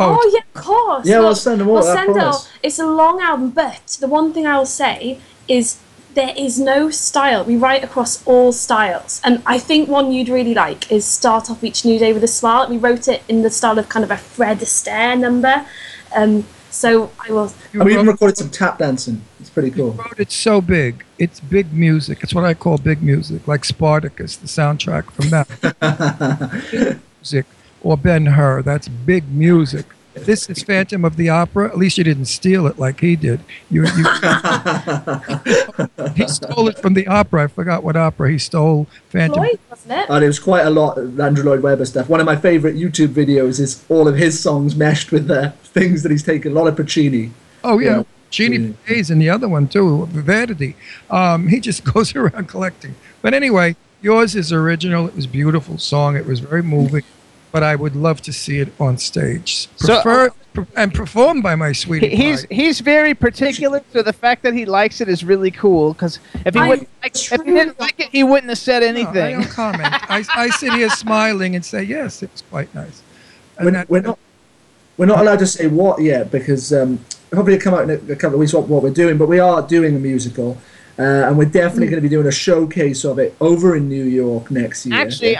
Oh, yeah, of course. Yeah, we'll send them all. It's a long album, but the one thing I will say is there is no style. We write across all styles. And I think one you'd really like is Start Off Each New Day with a Smile. We wrote it in the style of kind of a Fred Astaire number. So I will. We even recorded some tap dancing. It's pretty cool. You wrote it so big. It's big music. It's what I call big music, like Spartacus, the soundtrack from that. Music, or Ben-Hur. That's big music. This is Phantom of the Opera. At least you didn't steal it like he did. He stole it from the opera. I forgot what opera he stole. Phantom. Lloyd, wasn't it? And it was quite a lot of Andrew Lloyd Webber stuff. One of my favorite YouTube videos is all of his songs meshed with the things that he's taken. A lot of Puccini. Oh, yeah. Puccini plays in the other one, too, Verdi. He just goes around collecting. But anyway, yours is original. It was a beautiful song. It was very moving. But I would love to see it on stage, performed by my sweetie. He's very particular, so the fact that he likes it is really cool. Because if he didn't like it, he wouldn't have said anything. No, I don't comment. I sit here smiling and say, yes, it's quite nice. We're not allowed to say what yet, because probably come out in a couple of weeks what we're doing. But we are doing a musical. And we're definitely going to be doing a showcase of it over in New York next year. Actually,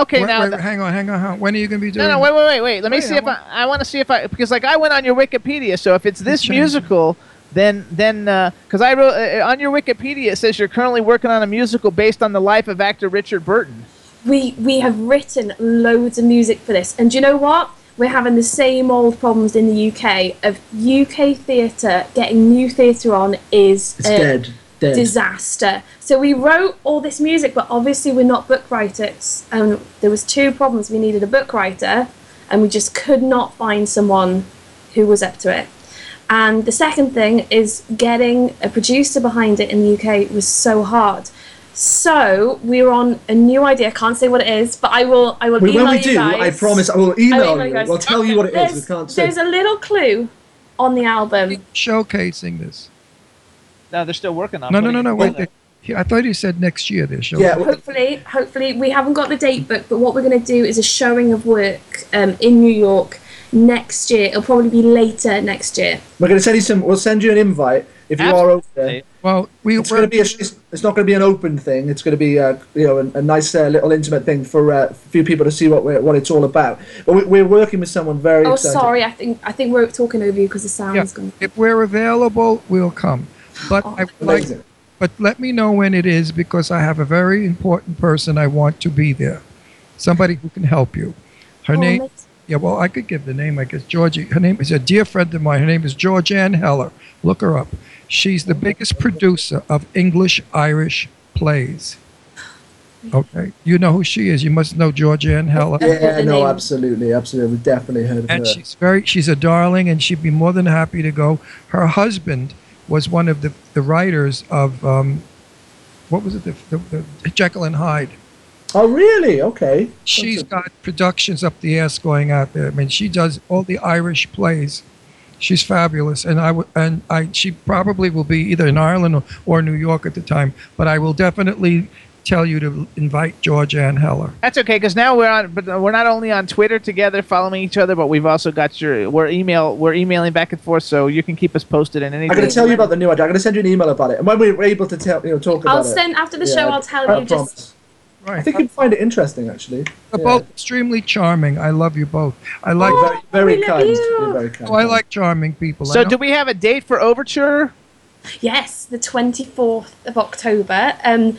okay. Wait, hang on. When are you going to be doing? No, wait. Let me see if I want to see if I, because like I went on your Wikipedia. So if it's this musical, then because I wrote on your Wikipedia, it says you're currently working on a musical based on the life of actor Richard Burton. We have written loads of music for this, and do you know what? We're having the same old problems in the UK of UK theatre getting new theatre on is dead. Disaster. So we wrote all this music, but obviously we're not book writers, and there was two problems. We needed a book writer, and we just could not find someone who was up to it. And the second thing is getting a producer behind it in the UK was so hard. So we're on a new idea. I can't say what it is, but I will email you guys. When we do, I promise I will email you. I'll tell you what it is. We can't say. There's a little clue on the album. Showcasing this. No, they're still working on it. No. Wait. I thought you said next year. They're showing. Yeah. Hopefully, we haven't got the date booked, but what we're going to do is a showing of work in New York next year. It'll probably be later next year. We're going to send you some. We'll send you an invite if you are over there. Well, it's going to be. It's not going to be an open thing. It's going to be a nice little intimate thing for a few people to see what it's all about. But we're working with someone very. Oh, exciting. Sorry. I think we're talking over you because the sound is going. If we're available, we'll come. But I would like it. But let me know when it is, because I have a very important person I want to be there. Somebody who can help you. Her name, I could give the name, I guess, Georgie. Her name is a dear friend of mine. Her name is Georgianne Heller. Look her up. She's the biggest producer of English-Irish plays. Okay. You know who she is. You must know Georgianne Heller. Yeah, no, absolutely. Absolutely. We've definitely heard of her. And she's a darling, and she'd be more than happy to go. Her husband was one of the writers of, what was it, the Jekyll and Hyde. Oh, really? Okay. She's got productions up the ass going out there. I mean, she does all the Irish plays. She's fabulous, and she probably will be either in Ireland or New York at the time, but I will definitely tell you to invite Georgianne Heller. That's okay, because now we're not only on Twitter together, following each other, but we've also got we're emailing back and forth, so you can keep us posted in anything. I'm going to tell you about the new idea. I'm going to send you an email about it, and when we're able to talk about it, after the show. I'll tell you. Just right. I think you'd find it interesting, actually. They're both extremely charming. I love you both. I like very, very kind. You're very kind. Oh, I like charming people. So, do we have a date for Overture? Yes, the 24th of October.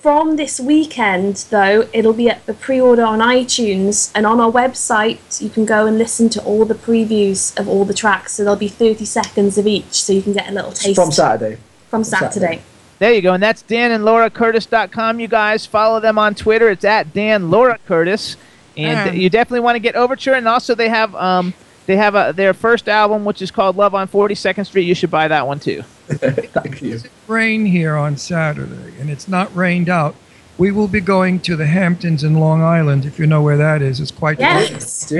From this weekend, though, it'll be at the pre-order on iTunes, and on our website, you can go and listen to all the previews of all the tracks. So there'll be 30 seconds of each, so you can get a little taste. From Saturday. There you go, and that's danandlauracurtis.com. You guys follow them on Twitter. It's at danlauracurtis, and you definitely want to get Overture. And also, they have their first album, which is called Love on 42nd Street. You should buy that one too. Thank you. It's rain here on Saturday, and it's not rained out. We will be going to the Hamptons in Long Island, if you know where that is. It's quite gorgeous.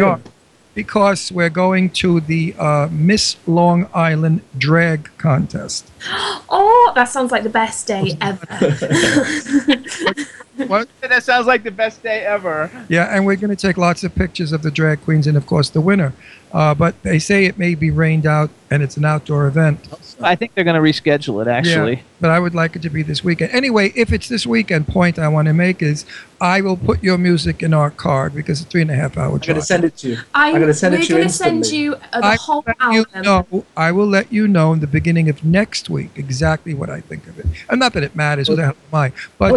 Because we're going to the Miss Long Island Drag Contest. Oh, that sounds like the best day ever. What? That sounds like the best day ever. Yeah, and we're going to take lots of pictures of the drag queens and, of course, the winner. But they say it may be rained out, and it's an outdoor event. I think they're going to reschedule it, actually. Yeah, but I would like it to be this weekend. Anyway, if it's this weekend, point I want to make is I will put your music in our card, because it's 3.5 hour drive. I'm going to send it to you. I'm going to send it to you instantly. I will let you know in the beginning of next week exactly what I think of it. And not that it matters, what the hell am I? But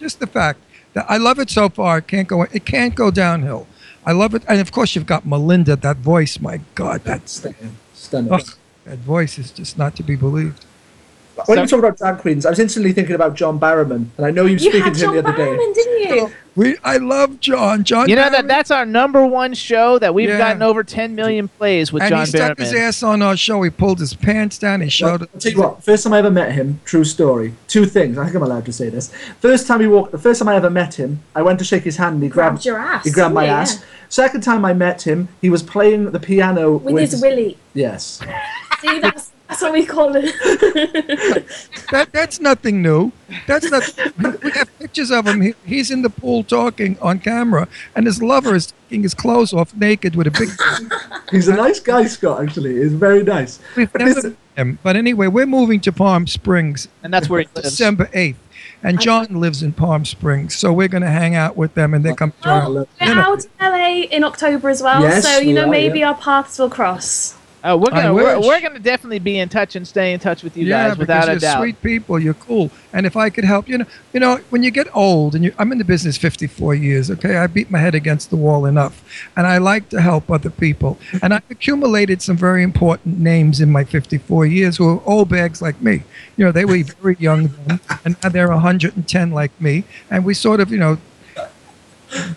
just the fact that I love it so far. It can't go downhill. I love it. And, of course, you've got Melinda, that voice. My God, that's stunning. Oh, that voice is just not to be believed. When you talk about drag queens, I was instantly thinking about John Barrowman. And I know you speaking to him the other day. You had John Barrowman, didn't you? I love John. John. You know, that's our number one show that we've gotten over 10 million plays with John Barrowman. And he stuck his ass on our show. He pulled his pants down. He showed it. I'll tell you what. First time I ever met him, true story. Two things. I think I'm allowed to say this. The first time I ever met him, I went to shake his hand. And he grabbed your ass. He grabbed my ass. Second time I met him, he was playing the piano with his willy. Yes. See, that's what we call it. That's nothing new. We have pictures of him. He's in the pool talking on camera, and his lover is taking his clothes off naked with a big... He's a nice guy, Scott, actually. He's very nice. We've never him. But anyway, we're moving to Palm Springs. And that's where he lives. December 8th. And John lives in Palm Springs, so we're going to hang out with them and they come to our dinner. We're out in LA in October as well, yes, so, maybe our paths will cross. Oh, we're going to definitely be in touch and stay in touch with you guys, without a doubt. Yeah, because you're sweet people. You're cool. And if I could help, when you get old, and I'm in the business 54 years, okay? I beat my head against the wall enough. And I like to help other people. And I've accumulated some very important names in my 54 years who are old bags like me. They were very young then, and now they're 110 like me. And we sort of,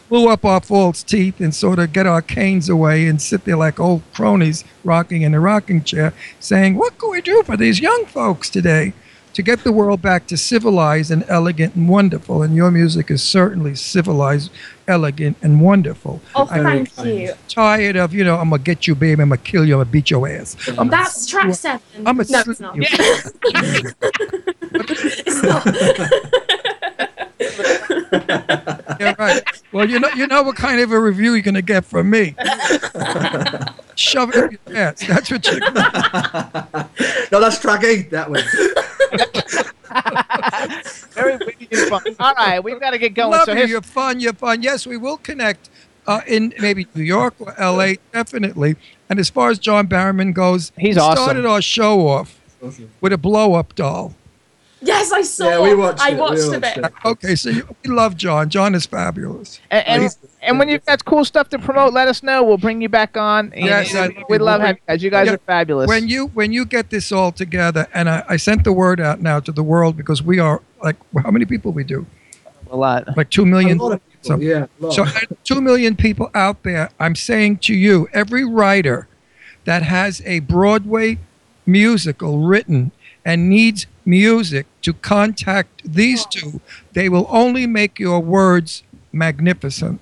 blew up our false teeth and sort of get our canes away and sit there like old cronies rocking in a rocking chair saying, what can we do for these young folks today to get the world back to civilized and elegant and wonderful? And your music is certainly civilized, elegant, and wonderful. Oh, thank you. Tired of, I'm going to get you, babe. I'm going to kill you. I'm going to beat your ass. That's track 7. I'm going to slap you. It's not. Yeah, right. Well, you know what kind of a review you're going to get from me. Shove it in your ass. That's what you're going to get. No, that's track 8, that one. Very witty and fun. All right, we've got to get going. Love you. You're fun. Yes, we will connect in maybe New York or L.A., definitely. And as far as John Barrowman goes, he's awesome. Started our show off with a blow-up doll. Yes, I saw. Yeah, we watched a bit. Okay, so we love John. John is fabulous. And when you've got cool stuff to promote, let us know. We'll bring you back on. We'd love having you guys. You guys are fabulous. When you get this all together, and I sent the word out now to the world because we are like, how many people we do? A lot. Like 2 million. A lot of people. So 2 million people out there. I'm saying to you, every writer that has a Broadway musical written and needs music to contact these two. They will only make your words magnificent.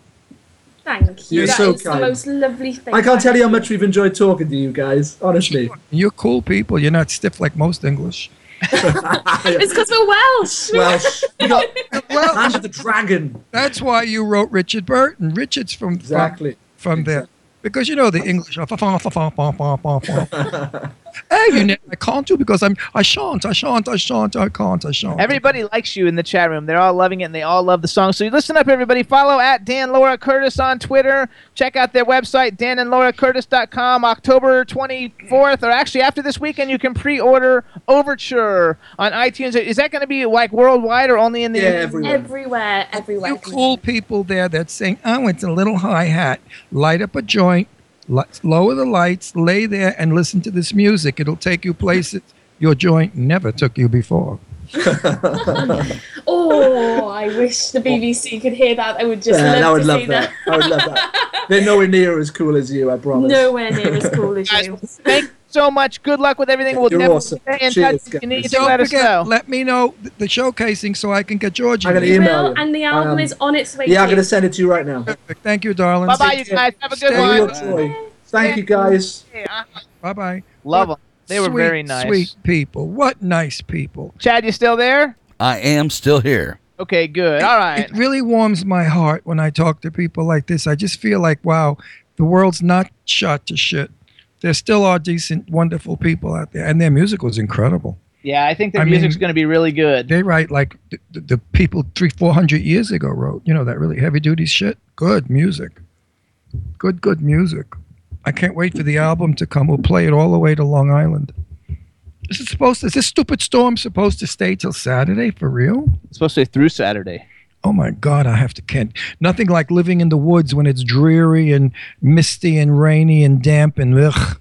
Thank you. You're so kind. The most lovely thing. I can't tell you how much we've enjoyed talking to you guys, honestly. You're cool people. You're not stiff like most English. It's because we're Welsh. Welsh. Land of the Dragon. That's why you wrote Richard Burton. Richard's from there. Because the English are I can't do because I shan't. Everybody likes you in the chat room. They're all loving it and they all love the song. So you listen up, everybody. Follow at Dan Laura Curtis on Twitter. Check out their website, danandlauracurtis.com. October 24th, or actually after this weekend, you can pre-order Overture on iTunes. Is that going to be like worldwide or only in the... Yeah, everywhere. You cool people there that's saying, oh, it's a little hi-hat. Light up a joint. Lower the lights, lay there, and listen to this music. It'll take you places your joint never took you before. Oh, I wish the BBC could hear that. I would just love to see that. I would love that. They're nowhere near as cool as you, I promise. Nowhere near as cool as you. Thank you so much. Good luck with everything. We'll definitely stay in touch. If you need to let us know. Let me know the showcasing so I can get Georgie. I'm going to email you. And the album is on its way. Yeah, I'm going to send it to you right now. Perfect. Thank you, darling. Bye-bye, you guys. Have a good one. Thank you, guys. Bye-bye. Love them. They were very nice. Sweet people. What nice people. Chad, you still there? I am still here. Okay, good. All right. It really warms my heart when I talk to people like this. I just feel like, wow, the world's not shot to shit. There still are decent, wonderful people out there. And their music was incredible. Yeah, I think their music's going to be really good. They write like the people 300-400 years ago wrote. That really heavy-duty shit. Good music. Good music. I can't wait for the album to come. We'll play it all the way to Long Island. Is this stupid storm supposed to stay till Saturday, for real? It's supposed to stay through Saturday. Oh, my God, I have to can't. Nothing like living in the woods when it's dreary and misty and rainy and damp and ugh.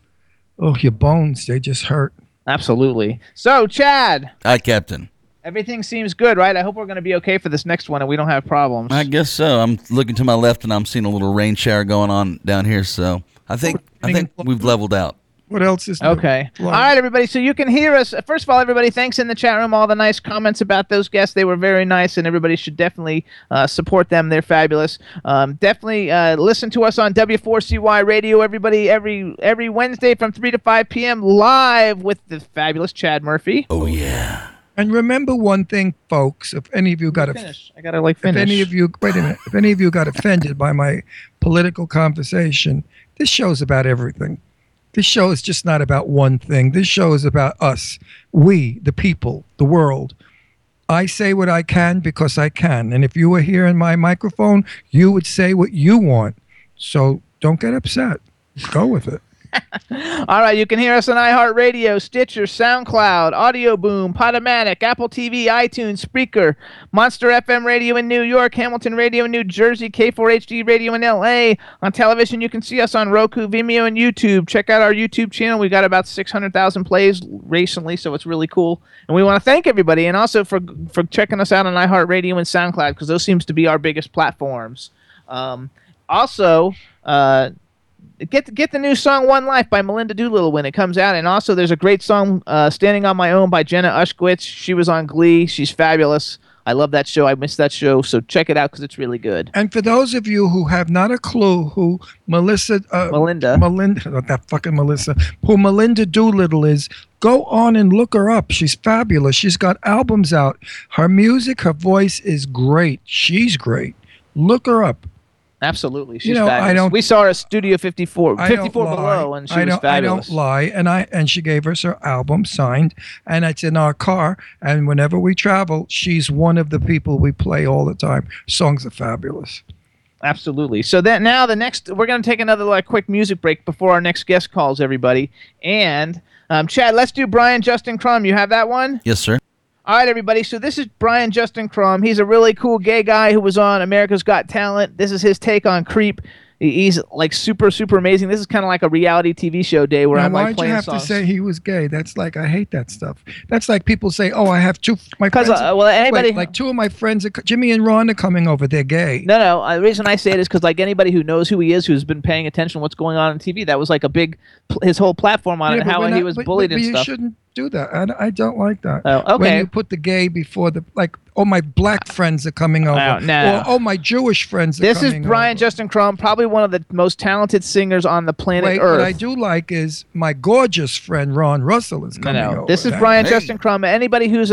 Oh, your bones, they just hurt. Absolutely. So, Chad. Hi, Captain. Everything seems good, right? I hope we're going to be okay for this next one and we don't have problems. I guess so. I'm looking to my left and I'm seeing a little rain shower going on down here, so I think we've leveled out. What else is new? Okay. All right, everybody. So you can hear us. First of all, everybody, thanks in the chat room. All the nice comments about those guests. They were very nice, and everybody should definitely support them. They're fabulous. Definitely listen to us on W4CY Radio, everybody, every Wednesday from 3 to 5 p.m. live with the fabulous Chad Murphy. Oh, yeah. And remember one thing, folks. If any of you got finish. If any of you got offended by my political conversation, this show's about everything. This show is just not about one thing. This show is about us, we, the people, the world. I say what I can because I can. And if you were here in my microphone, you would say what you want. So don't get upset. Go with it. All right, you can hear us on iHeartRadio, Stitcher, SoundCloud, Audio Boom, Podomatic, Apple TV, iTunes, Spreaker, Monster FM Radio in New York, Hamilton Radio in New Jersey, K4HD Radio in LA. On television, you can see us on Roku, Vimeo, and YouTube. Check out our YouTube channel. We got about 600,000 plays recently, so it's really cool. And we want to thank everybody, and also for checking us out on iHeartRadio and SoundCloud, because those seems to be our biggest platforms. Get the new song "One Life" by Melinda Doolittle when it comes out, and also there's a great song "Standing on My Own" by Jenna Ushkowitz. She was on Glee. She's fabulous. I love that show. I miss that show, so check it out because it's really good. And for those of you who have not a clue who Melinda Doolittle is, go on and look her up. She's fabulous. She's got albums out. Her music, her voice is great. She's great. Look her up. Absolutely, she's fabulous. We saw her at Studio 54 Below, and she was fabulous. I don't lie, and she gave us her album signed, and it's in our car. And whenever we travel, she's one of the people we play all the time. Songs are fabulous. Absolutely. So that now we're going to take another quick music break before our next guest calls, everybody. And Chad, let's do Brian Justin Crumb. You have that one? Yes, sir. All right, everybody, so this is Brian Justin Crumb. He's a really cool gay guy who was on America's Got Talent. This is his take on Creep. He's, super, super amazing. This is kind of like a reality TV show day where I'm, playing songs. Why'd you have to say he was gay? That's I hate that stuff. That's like people say, oh, I have my friends. Two of my friends, Jimmy and Ron, are coming over. They're gay. No. The reason I say it is because, anybody who knows who he is, who's been paying attention to what's going on TV, that was, a big, his whole platform on it, how he was bullied and stuff. You shouldn't do that. I don't like that. Oh, okay. When you put the gay before the oh, my black friends are coming over. No. Or oh, my Jewish friends are coming over. This is Brian Justin Crumb, probably one of the most talented singers on the planet Earth. What I do like is my gorgeous friend Ron Russell is coming over. This is Brian Justin Crumb. Anybody who's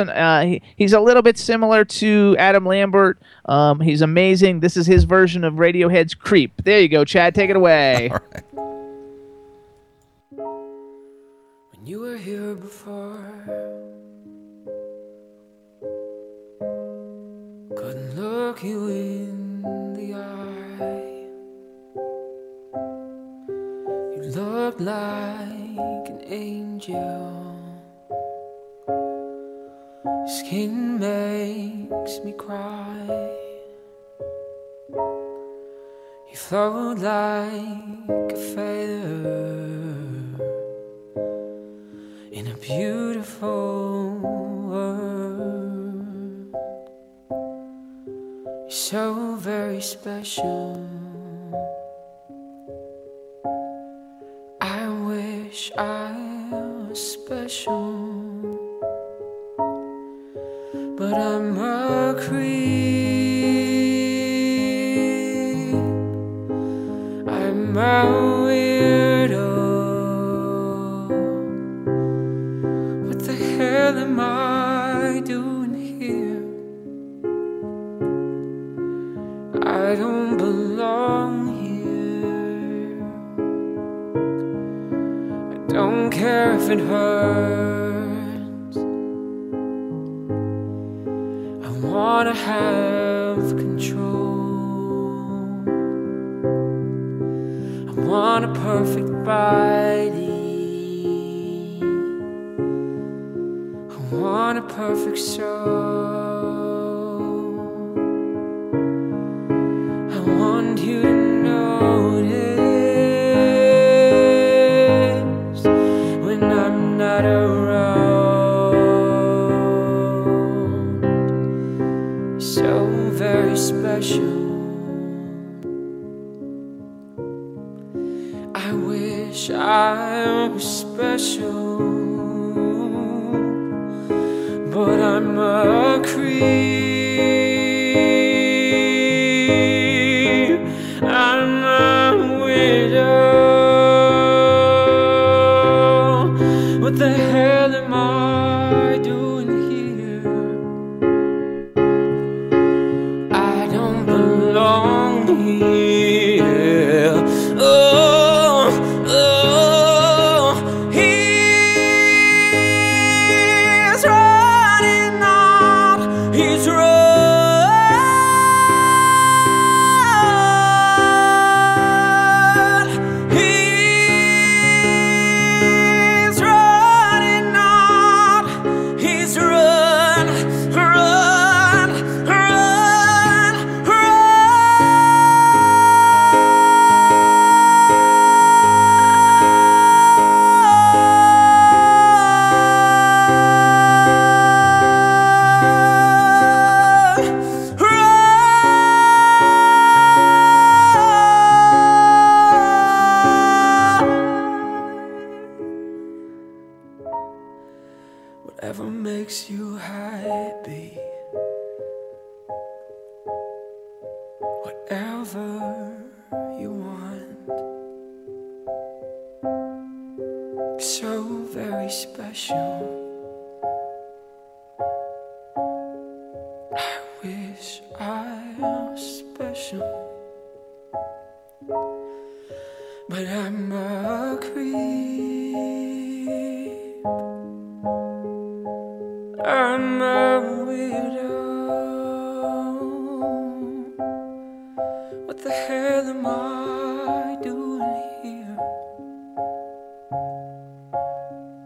he's a little bit similar to Adam Lambert. He's amazing. This is his version of Radiohead's Creep. There you go, Chad. Take it away. All right. You were here before, couldn't look you in the eye. You looked like an angel. Your skin makes me cry. You flowed like a feather in a beautiful world. You're so very special. I wish I was special, but I'm a creep. I'm a weirdo. What am I doing here? I don't belong here. I don't care if it hurts. I wanna have control. I want a perfect body. Want a perfect soul. I want you to notice when I'm not around. So very special. I wish I was special, but I'm a creep. I'm a widow. What the hell am I doing here? I don't belong here. Oh, oh. What makes you happy? Whatever you want, so very special. I wish I was special, but I'm a creep. I'm a weirdo. What the hell am I doing here?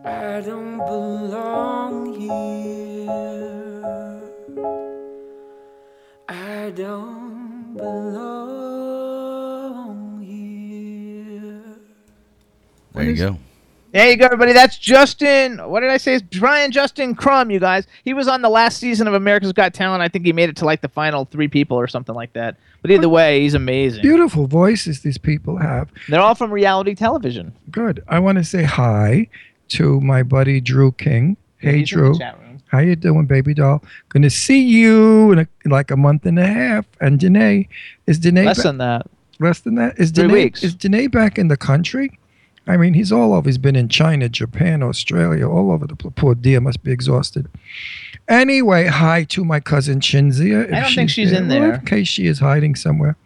I don't belong here. I don't belong here. There you go. There you go, everybody. That's Justin. What did I say? It's Brian Justin Crumb, you guys. He was on the last season of America's Got Talent. I think he made it to like the final three people or something like that. But either way, he's amazing. Beautiful voices these people have. They're all from reality television. Good. I want to say hi to my buddy Drew King. Hey, he's Drew. How you doing, baby doll? Going to see you in like a month and a half. And Danae. Is Danae less than that. Less than that? Is 3 weeks. Is Danae back in the country? I mean, he's all over. He's been in China, Japan, Australia, all over the place. Poor dear, must be exhausted. Anyway, hi to my cousin Shinzia. I don't think she's in there. In case she is hiding somewhere.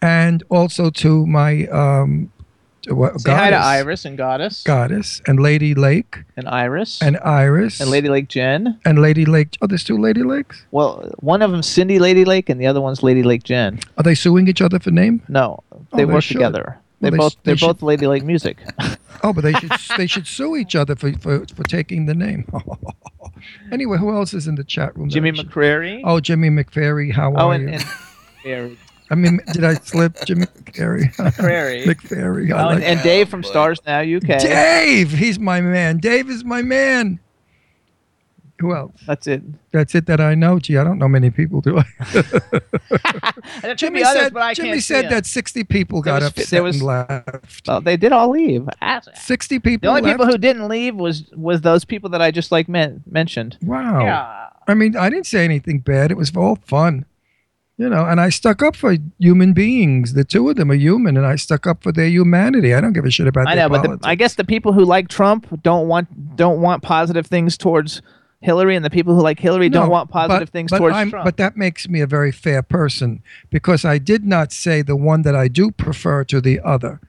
And also to my Goddess. Say hi to Iris and Goddess. Goddess. And Lady Lake. And Iris. And Iris. And Lady Lake Jen. And Lady Lake. Oh, there's two Lady Lakes? Well, one of them's Cindy Lady Lake and the other one's Lady Lake Jen. Are they suing each other for name? No. They work together. Well, they're both Lady Lake Music. Oh, but they should sue each other for taking the name. Anyway, who else is in the chat room? Jimmy McCrary. Oh, Jimmy McFerry. How are you? And I mean, did I slip? Jimmy McCrary. McFerry. McFerry. Oh, and Dave from Stars Now UK. Dave, he's my man. Dave is my man. Who else? That's it that I know. Gee, I don't know many people, do I? Jimmy said that 60 people got upset and left. Well, they did all leave. 60 people The only left. People who didn't leave was those people that I just like mentioned. Wow. Yeah. I mean, I didn't say anything bad. It was all fun. You know, and I stuck up for human beings. The two of them are human, and I stuck up for their humanity. I don't give a shit about their politics. But I guess the people who like Trump don't want positive things towards Hillary, and the people who like Hillary don't want positive things towards Trump. But that makes me a very fair person, because I did not say the one that I do prefer to the other.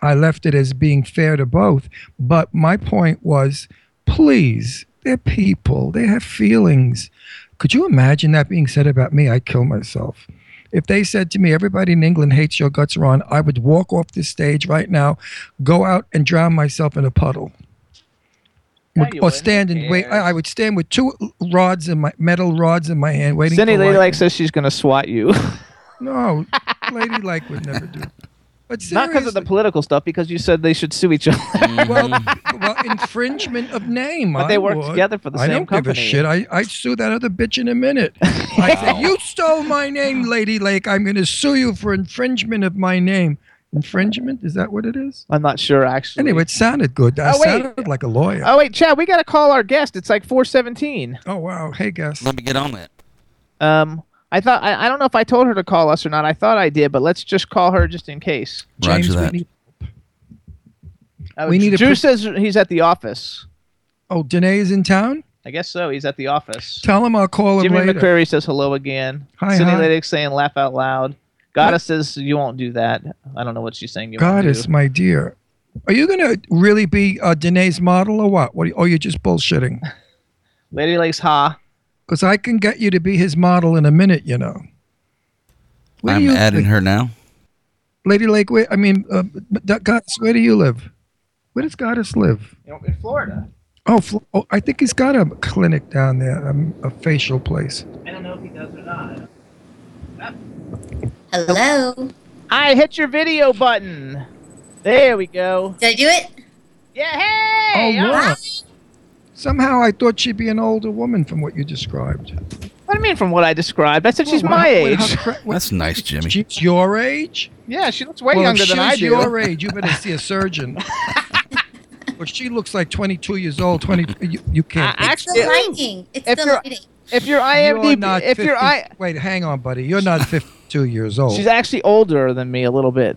I left it as being fair to both. But my point was, please, they're people. They have feelings. Could you imagine that being said about me? I'd kill myself. If they said to me, everybody in England hates your guts, Ron, I would walk off this stage right now, go out and drown myself in a puddle. Or stand and wait. I would stand with two rods in my metal rods in my hand, waiting. Cindy Lady Lake says she's going to swat you. No, Lady Lake would never do. But not because of the political stuff, because you said they should sue each other. well, infringement of name. But they work together for the same company. I don't give a shit. I'd sue that other bitch in a minute. I say, you stole my name, Lady Lake. I'm going to sue you for infringement of my name. Infringement? Is that what it is? I'm not sure, actually. Anyway, it sounded good. I sounded like a lawyer. Oh, wait, Chad, we got to call our guest. It's like 4:17. Oh, wow. Hey, guest. Let me get on that. I don't know if I told her to call us or not. I thought I did, but let's just call her just in case. Roger James, that. Drew says he's at the office. Oh, Danae is in town? I guess so. He's at the office. Tell him I'll call him later. Jimmy McCrary says hello again. Hi, Cindy Ladick saying laugh out loud. Goddess says you won't do that. I don't know what she's saying. Goddess, my dear, are you going to really be Danae's model or what? You're just bullshitting. Lady Lake's ha. Because I can get you to be his model in a minute, you know. I'm adding her now. Lady Lake, Goddess, where do you live? Where does Goddess live? In Florida. Oh, I think he's got a clinic down there, a facial place. I don't know if he does or not. Hello. I hit your video button. There we go. Did I do it? Yeah, hey! Oh, wow. Somehow I thought she'd be an older woman from what you described. What do you mean from what I described? I said she's my age. That's nice, Jimmy. She's your age? Yeah, she looks way younger than I do. She's your age. You better see a surgeon. but she looks like 22 years old. 20. You can't. Actually, lighting. It's the lighting. If you're IMDb, if you're wait, hang on, buddy. You're not 52 years old. She's actually older than me a little bit.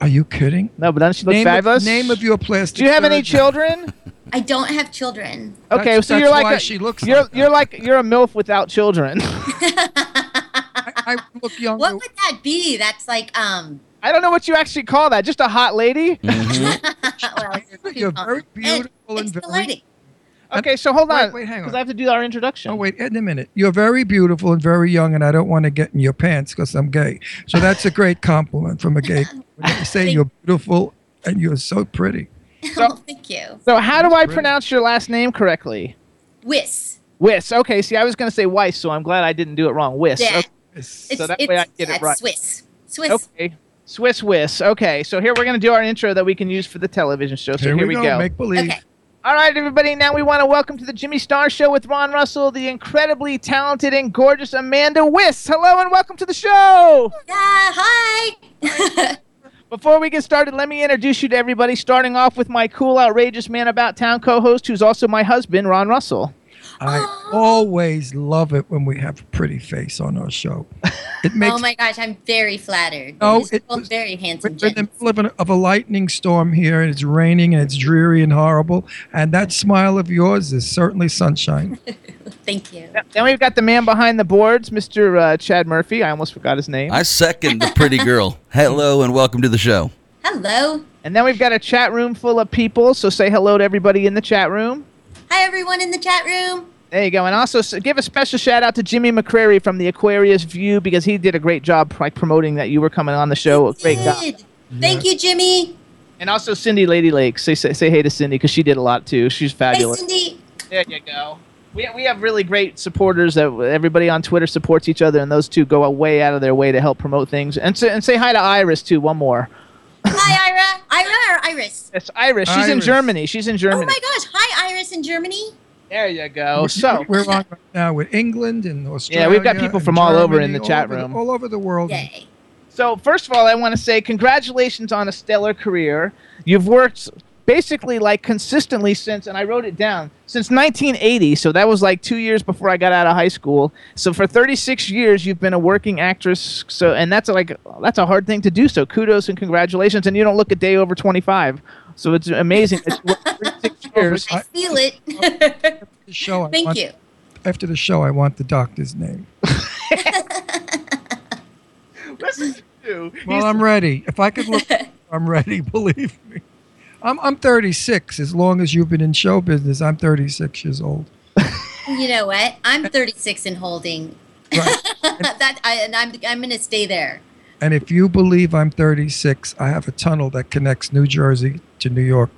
Are you kidding? No, but doesn't she look fabulous? Name of your plastic. Do you have any children? I don't have children. Okay, so you're like she looks. You're like you're a MILF without children. I look younger. What would that be? That's like I don't know what you actually call that. Just a hot lady? Mm-hmm. Well, you're very beautiful and very lighting. Okay, so hold on. Wait, hang on. Because I have to do our introduction. Oh, wait, in a minute. You're very beautiful and very young, and I don't want to get in your pants because I'm gay. So that's a great compliment from a gay. When you say you're beautiful and you're so pretty. So, oh, thank you. So how do I pronounce your last name correctly? Wyss. Wyss. Okay, see, I was going to say Weiss, so I'm glad I didn't do it wrong. Wyss. Yeah. Okay. So that way I get it right. Swiss. Okay. Swiss. Okay, so here we're going to do our intro that we can use for the television show. So here we go. Make believe. Okay. All right, everybody. Now we want to welcome to the Jimmy Star Show with Ron Russell, the incredibly talented and gorgeous Amanda Wyss. Hello and welcome to the show. Hi. Before we get started, let me introduce you to everybody, starting off with my cool, outrageous man about town co-host, who's also my husband, Ron Russell. I always love it when we have a pretty face on our show. It makes oh my gosh, I'm very flattered. Oh, it's very handsome. We're in the middle of a lightning storm here, and it's raining, and it's dreary and horrible. And that smile of yours is certainly sunshine. Thank you. Then we've got the man behind the boards, Mr. Chad Murphy. I almost forgot his name. I second the pretty girl. Hello, and welcome to the show. Hello. And then we've got a chat room full of people, so say hello to everybody in the chat room. Hi, everyone in the chat room. There you go. And also give a special shout-out to Jimmy McCrary from the Aquarius View because he did a great job like promoting that you were coming on the show. Great job. Thank you, Jimmy. And also Cindy Lady Lake. Say hey to Cindy because she did a lot, too. She's fabulous. Hey, Cindy. There you go. We have really great supporters. That everybody on Twitter supports each other, and those two go way out of their way to help promote things. And say hi to Iris, too. One more. Hi, Ira. Ira or Iris? It's Iris. She's in Germany. Oh, my gosh. Hi, Iris in Germany. There you go. We're on right now with England and Australia. Yeah, we've got people from Germany, all over in the chat room. All over the world. Yay. So, first of all, I want to say congratulations on a stellar career. You've worked basically like consistently since, and I wrote it down, since 1980. So that was like 2 years before I got out of high school. So for 36 years, you've been a working actress. So, and that's a hard thing to do. So kudos and congratulations. And you don't look a day over 25. So it's amazing. It's 36 years. I feel it. Thank you. After the show, I want the doctor's name. Listen to you. Well, I'm ready. If I could look, I'm ready. Believe me. I'm 36. As long as you've been in show business, I'm 36 years old. You know what? I'm 36 and holding. Right. I'm going to stay there. And if you believe I'm 36, I have a tunnel that connects New Jersey to New York.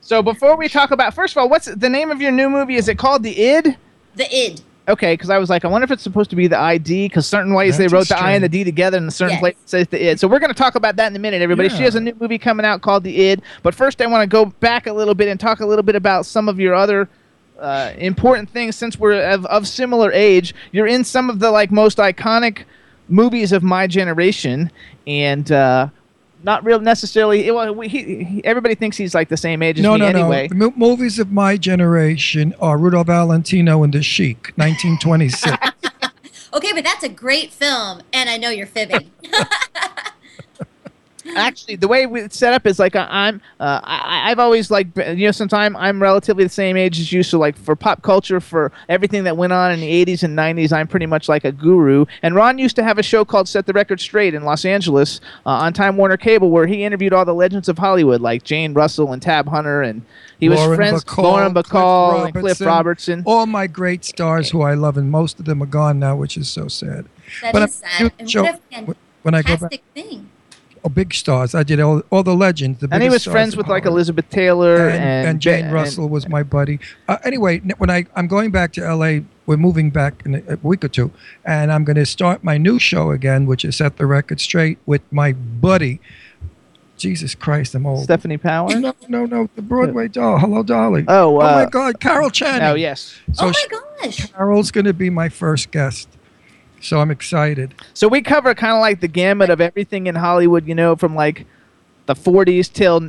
So before we talk about, first of all, what's the name of your new movie? Is it called The Id? The Id. Okay, because I was like, I wonder if it's supposed to be the ID, because certain ways they wrote the I and the D together, and a certain place it says the id. So we're going to talk about that in a minute, everybody. Yeah. She has a new movie coming out called The Id. But first, I want to go back a little bit and talk a little bit about some of your other important things. Since we're of similar age, you're in some of the like most iconic movies of my generation, and not real necessarily. Everybody thinks he's like the same age as me anyway. No. The movies of my generation are Rudolph Valentino and The Sheik, 1926. Okay, but that's a great film, and I know you're fibbing. Actually, the way it's set up is like I've always like sometime I'm relatively the same age as you, so like for pop culture, for everything that went on in the 80s and 90s, I'm pretty much like a guru. And Ron used to have a show called Set the Record Straight in Los Angeles on Time Warner Cable, where he interviewed all the legends of Hollywood, like Jane Russell and Tab Hunter, and he was friends with Lauren Bacall and Cliff Robertson. All my great stars who I love, and most of them are gone now, which is so sad. That is sad. And when I go back. Big stars. I did all the legends. And he was friends with like Elizabeth Taylor and Jane Russell was my buddy. Anyway, when I'm going back to L.A., we're moving back in a week or two, and I'm going to start my new show again, which is Set the Record Straight with my buddy. Jesus Christ, I'm old. Stephanie Powers? No. The Broadway doll. Hello, Dolly. Oh, wow. Oh, my God. Carol Channing. Oh, yes. So my gosh. Carol's going to be my first guest. So I'm excited. So we cover kind of like the gamut of everything in Hollywood, from like the 40s till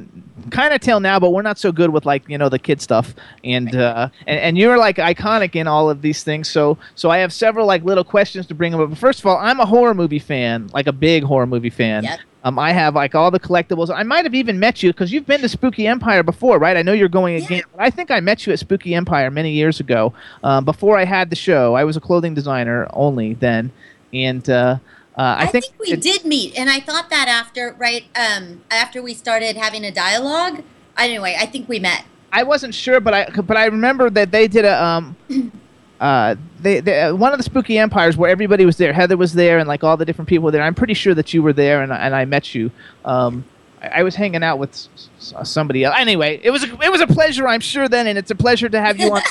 kind of till now, but we're not so good with, like, you know, the kid stuff. And you're like iconic in all of these things. So I have several like little questions to bring up. But first of all, I'm a horror movie fan, like a big horror movie fan. Yep. I have like all the collectibles. I might have even met you because you've been to Spooky Empire before, right? I know you're going again. But I think I met you at Spooky Empire many years ago, before I had the show. I was a clothing designer only then, and I think we did meet, and I thought that after, right, after we started having a dialogue. Anyway, I think we met. I wasn't sure, but I remember that they did a one of the Spooky Empires where everybody was there. Heather was there, and like all the different people were there. I'm pretty sure that you were there, and I met you. I was hanging out with somebody else. Anyway, it was a pleasure, I'm sure, then, and it's a pleasure to have you on.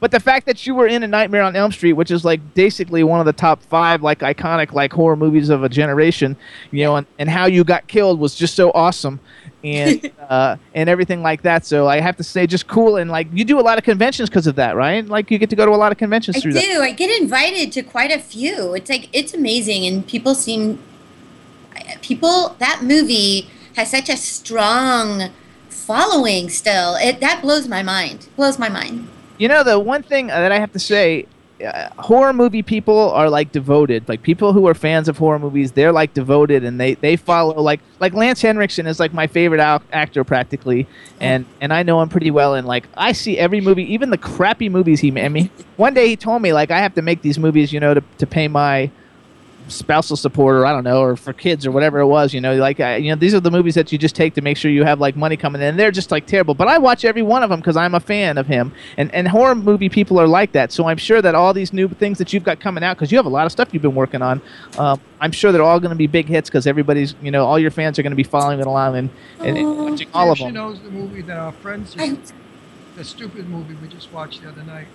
But the fact that you were in A Nightmare on Elm Street, which is like basically one of the top five like iconic like horror movies of a generation, you know, and how you got killed was just so awesome, and everything like that. So I have to say, just cool, and like you do a lot of conventions because of that, right? Like you get to go to a lot of conventions through that. I do. I get invited to quite a few. It's like it's amazing, and people that movie has such a strong following still. That blows my mind. Blows my mind. You know, the one thing that I have to say, horror movie people are like devoted. Like people who are fans of horror movies, they're like devoted, and they follow like Lance Henriksen is like my favorite actor practically, and I know him pretty well, and like I see every movie, even the crappy movies he made. I mean, one day he told me like I have to make these movies, you know, to pay my spousal support, or I don't know, or for kids or whatever it was, you know, like you know, these are the movies that you just take to make sure you have like money coming in, and they're just like terrible, but I watch every one of them because I'm a fan of him, and horror movie people are like that. So I'm sure that all these new things that you've got coming out, because you have a lot of stuff you've been working on, I'm sure they're all going to be big hits because everybody's, you know, all your fans are going to be following it along and watching all of them. She knows the movie that our friends the stupid movie we just watched the other night.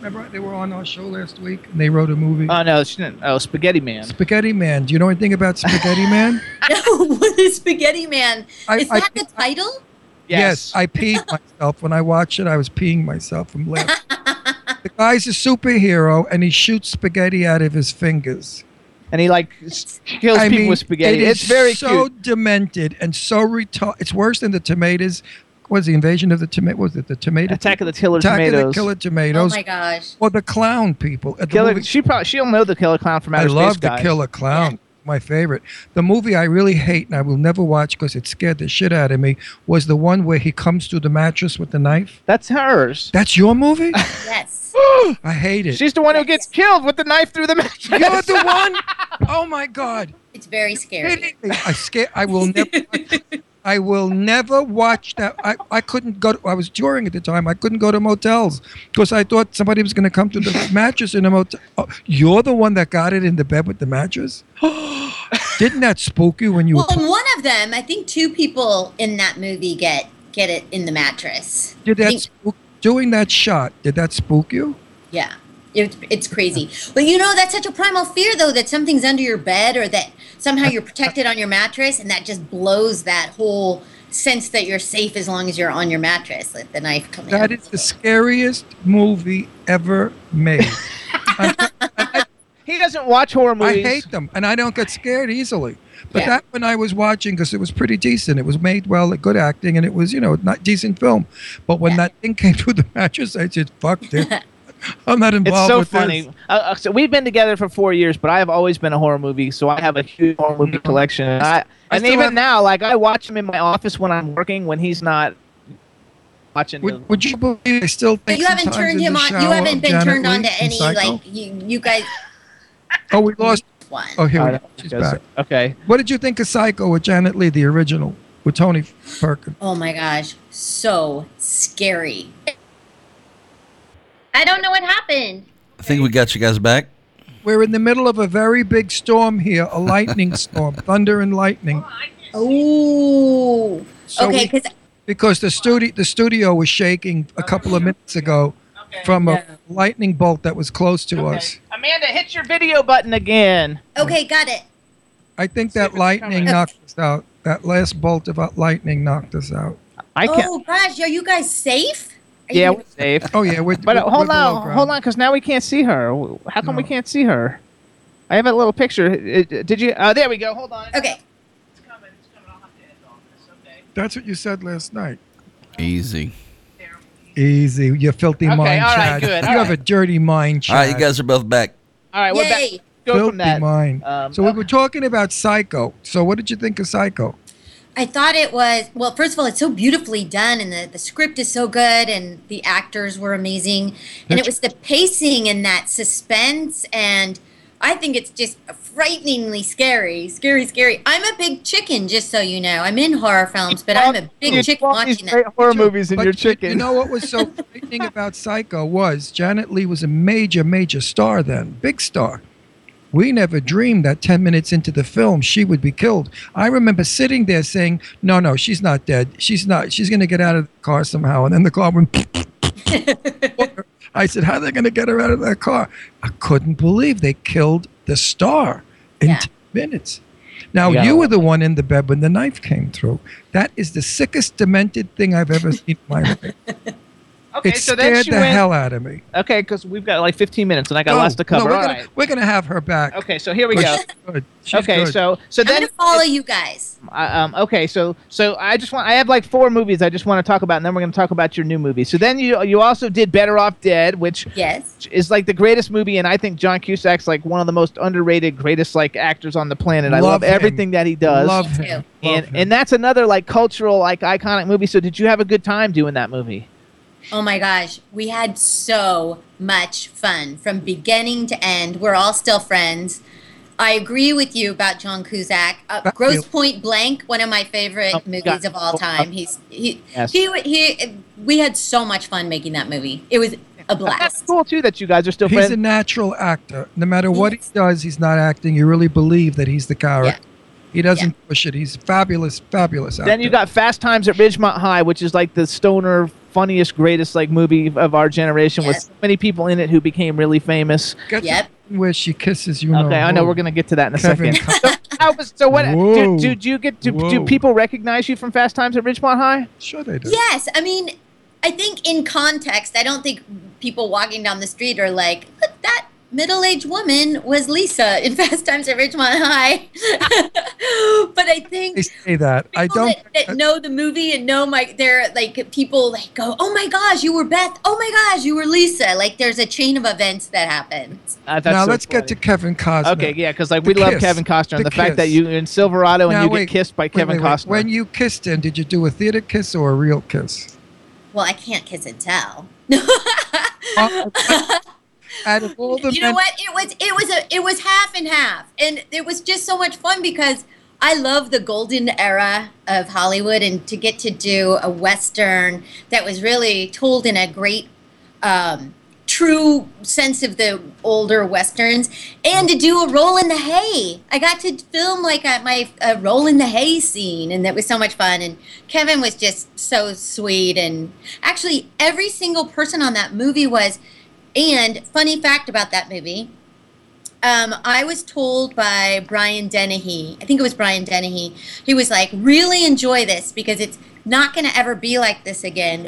Remember, they were on our show last week, and they wrote a movie. Oh, no, she didn't. Oh, Spaghetti Man. Spaghetti Man. Do you know anything about Spaghetti Man? No, what is Spaghetti Man? Is that the title? Yes. I peed myself. When I watched it, I was peeing myself from laughing. The guy's a superhero, and he shoots spaghetti out of his fingers. And he, like, kills people with spaghetti. It's very so cute. Demented and so retarded. It's worse than the Tomatoes. Was the Invasion of the Tomato? Was it the Tomato? Attack of the Killer Tomatoes. Oh my gosh! Or the Clown people. She'll know the Killer Clown from Outer Space. I love the Killer Clown. Yeah. My favorite. The movie I really hate and I will never watch because it scared the shit out of me was the one where he comes through the mattress with the knife. That's hers. That's your movie? Yes. I hate it. She's the one who gets killed with the knife through the mattress. You're the one. Oh my god! It's very scary. I will never. I will never watch that. I couldn't go. I was touring at the time. I couldn't go to motels because I thought somebody was going to come to the mattress in a motel. Oh, you're the one that got it in the bed with the mattress? Didn't that spook you when you were... Well, in one of them, I think two people in that movie get it in the mattress. Doing that shot, did that spook you? Yeah. It's crazy. But you know, that's such a primal fear, though, that something's under your bed or that somehow you're protected on your mattress, and that just blows that whole sense that you're safe as long as you're on your mattress, like the knife coming out. That is the scariest movie ever made. He doesn't watch horror movies. I hate them, and I don't get scared easily. But that one I was watching because it was pretty decent. It was made well, good acting, and it was, you know, not decent film. But when that thing came through the mattress, I said, fuck this. I'm not involved with this. It's so funny. So we've been together for 4 years, but I have always been a horror movie, so I have a huge horror movie collection. Now, like, I watch him in my office when I'm working, when he's not watching. Would you believe I still think you haven't turned him on? You haven't been turned on to any, like, you guys. Oh, we lost one. Oh, here we go. She's back. Okay. What did you think of Psycho with Janet Leigh, the original, with Tony Perkins? Oh, my gosh. So scary. I don't know what happened. I think we got you guys back. We're in the middle of a very big storm here, a lightning storm, thunder and lightning. Oh, so okay. Because the studio was shaking a couple of minutes ago from a lightning bolt that was close to us. Amanda, hit your video button again. Okay, got it. I think that lightning knocked us out. That last bolt of lightning knocked us out. Oh, gosh, are you guys safe? Yeah, we're safe. Oh, yeah. Hold on, because now we can't see her. How come we can't see her? I have a little picture. Did you? There we go. Hold on. Okay. It's coming. I'll have to end all this. That's what you said last night. Easy. You filthy mind, Chad. Right, good. You have a dirty mind, Chad. All right, you guys are both back. All right, we're back. Go filthy from that. Mind. So we were talking about Psycho. So what did you think of Psycho? I thought it was, well, first of all, it's so beautifully done, and the script is so good, and the actors were amazing. And it was the pacing and that suspense, and I think it's just frighteningly scary. I'm a big chicken, just so you know. I'm in horror films, but I'm a big chicken watching that. Horror movies and your chicken. You know what was so frightening about Psycho was Janet Leigh was a major, major star then, big star. We never dreamed that 10 minutes into the film, she would be killed. I remember sitting there saying, no, she's not dead. She's going to get out of the car somehow. And then the car went. I said, how are they going to get her out of that car? I couldn't believe they killed the star in 10 minutes. Now, you were the one in the bed when the knife came through. That is the sickest, demented thing I've ever seen in my life. Okay, it scared the hell out of me. Okay, because we've got like 15 minutes, and I got lots to cover. We're going to have her back. Okay, so here we go. She's good. So then I'm going to follow you guys. Okay, so I have like four movies I just want to talk about, and then we're going to talk about your new movie. So then you also did Better Off Dead, which is like the greatest movie, and I think John Cusack's like one of the most underrated, greatest like actors on the planet. I love everything that he does. Love him. And that's another like cultural, like iconic movie. So did you have a good time doing that movie? Oh my gosh, we had so much fun from beginning to end. We're all still friends. I agree with you about John Cusack. Point Blank, one of my favorite movies of all time. We had so much fun making that movie. It was a blast. That's cool too that you guys are still friends. He's a natural actor. No matter what he does, he's not acting. You really believe that he's the character. Yeah. He doesn't push it. He's fabulous, fabulous actor. Then you got Fast Times at Ridgemont High, which is like the stoner, funniest, greatest like movie of our generation with so many people in it who became really famous. Where she kisses you. Okay, I know we're gonna get to that in a second. So what? Did you get? Do people recognize you from Fast Times at Ridgemont High? Sure, they do. Yes, I mean, I think in context, I don't think people walking down the street are like, look, that middle-aged woman was Lisa in Fast Times at Ridgemont High. But I think they say that. I don't that know the movie and know they're like people like go, oh my gosh, you were Beth. Oh my gosh, you were Lisa. Like there's a chain of events that happens. Now let's get to Kevin Costner. Okay, yeah, because like we love Kevin Costner and the fact that you in Silverado and you get kissed by Kevin Costner. When you kissed him, did you do a theater kiss or a real kiss? Well, I can't kiss and tell. It was half and half, and it was just so much fun because I love the golden era of Hollywood, and to get to do a Western that was really told in a great true sense of the older Westerns, and to do a roll in the hay. I got to film like my roll in the hay scene, and that was so much fun. And Kevin was just so sweet, and actually every single person on that movie was. And funny fact about that movie, I was told by Brian Dennehy, I think it was Brian Dennehy, he was like, really enjoy this because it's not going to ever be like this again.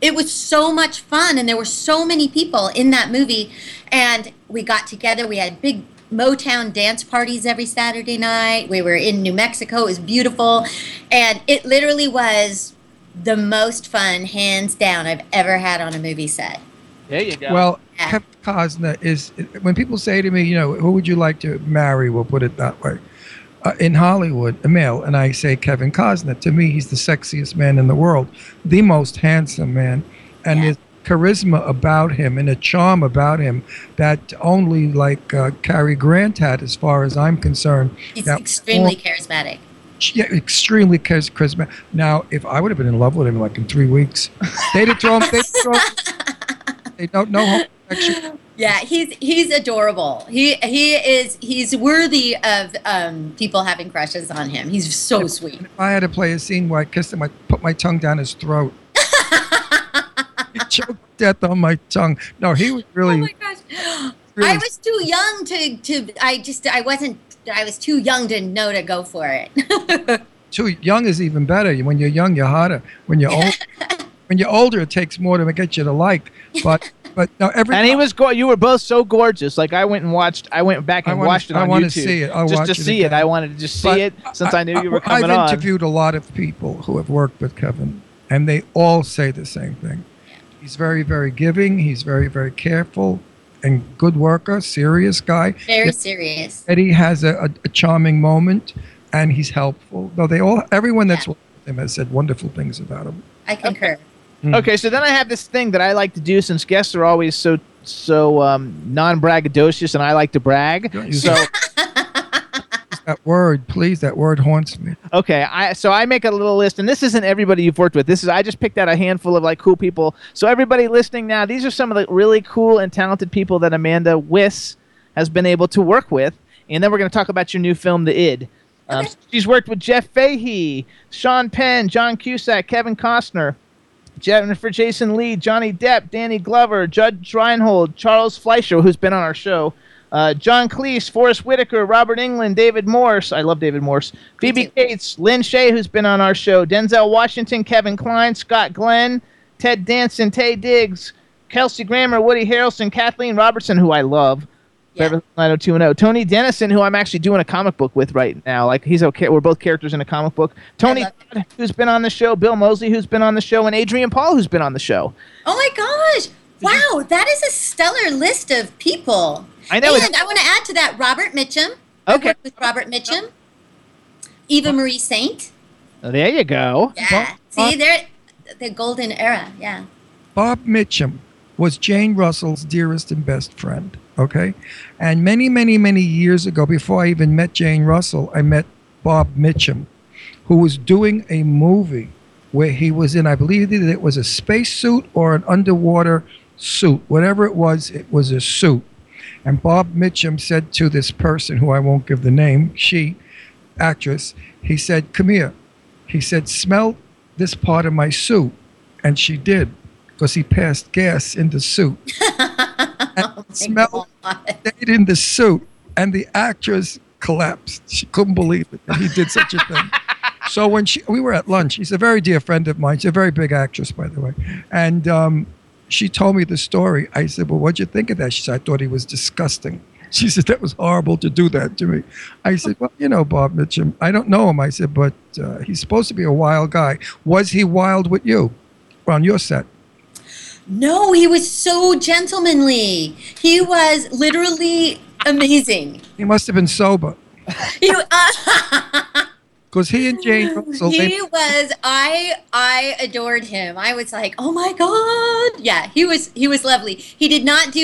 It was so much fun, and there were so many people in that movie, and we got together. We had big Motown dance parties every Saturday night. We were in New Mexico. It was beautiful, and it literally was the most fun, hands down, I've ever had on a movie set. There you go. Well, Kevin Costner is, when people say to me, you know, who would you like to marry? We'll put it that way. In Hollywood, a male, and I say Kevin Costner. To me, he's the sexiest man in the world, the most handsome man. And there's charisma about him and a charm about him that only like Cary Grant had, as far as I'm concerned. He's extremely charismatic. Yeah, extremely charismatic. Now, if I would have been in love with him like in 3 weeks, they'd have thrown him. No homosexual. Yeah, he's adorable. He's worthy of people having crushes on him. He's so sweet. If I had to play a scene where I kissed him, I put my tongue down his throat. He choked death on my tongue. No, he was really. Oh my gosh! Really, I was too young I was too young to know to go for it. Too young is even better. When you're young, you're hotter. When you're old. when you're older, it takes more to get you to like. But no, every and he was you were both so gorgeous. Like I went back and watched it on YouTube. I wanted to see it. I wanted to just see it since I knew you were coming on. I've interviewed a lot of people who have worked with Kevin, and they all say the same thing. He's very, very giving. He's very, very careful and good worker. Serious guy. Very serious. Eddie has a charming moment, and he's helpful. No, everyone that's worked with him has said wonderful things about him. I concur. Okay, so then I have this thing that I like to do since guests are always so non-braggadocious, and I like to brag. So that word, please, that word haunts me. Okay, so I make a little list, and this isn't everybody you've worked with. I just picked out a handful of like cool people. So everybody listening now, these are some of the really cool and talented people that Amanda Wyss has been able to work with, and then we're going to talk about your new film, The Id. She's worked with Jeff Fahey, Sean Penn, John Cusack, Kevin Costner, Jennifer Jason Lee, Johnny Depp, Danny Glover, Judge Reinhold, Charles Fleischer, who's been on our show, John Cleese, Forrest Whitaker, Robert Englund, David Morse. I love David Morse. Phoebe Cates, Lynn Shea, who's been on our show, Denzel Washington, Kevin Kline, Scott Glenn, Ted Danson, Tay Diggs, Kelsey Grammer, Woody Harrelson, Kathleen Robertson, who I love. Yeah. 90210. Tony Dennison, who I'm actually doing a comic book with right now. Like we're both characters in a comic book. Tony Todd, who's been on the show, Bill Moseley, who's been on the show, and Adrian Paul, who's been on the show. Oh my gosh. Wow, that is a stellar list of people. I know. And I want to add to that Robert Mitchum. Okay. I worked with Robert Mitchum. Eva Marie Saint. Oh, there you go. Yeah. See, they're the golden era, yeah. Bob Mitchum was Jane Russell's dearest and best friend. Okay, and many, many, many years ago, before I even met Jane Russell, I met Bob Mitchum, who was doing a movie where he was in, I believe either it was a spacesuit or an underwater suit. Whatever it was a suit. And Bob Mitchum said to this person, who I won't give the name, actress, he said, "Come here." He said, "Smell this part of my suit." And she did, because he passed gas in the suit. Smell stayed in the suit, and the actress collapsed. She couldn't believe it that he did such a thing. So when we were at lunch, she's a very dear friend of mine. She's a very big actress, by the way. And she told me the story. I said, "Well, what'd you think of that?" She said, "I thought he was disgusting." She said, "That was horrible to do that to me." I said, "Well, you know, Bob Mitchum, I don't know him." I said, "But he's supposed to be a wild guy. Was he wild with you on your set?" No, he was so gentlemanly. He was literally amazing. He must have been sober. Because he and Jane Russell. I adored him. I was like, oh my God. Yeah, he was lovely. He did not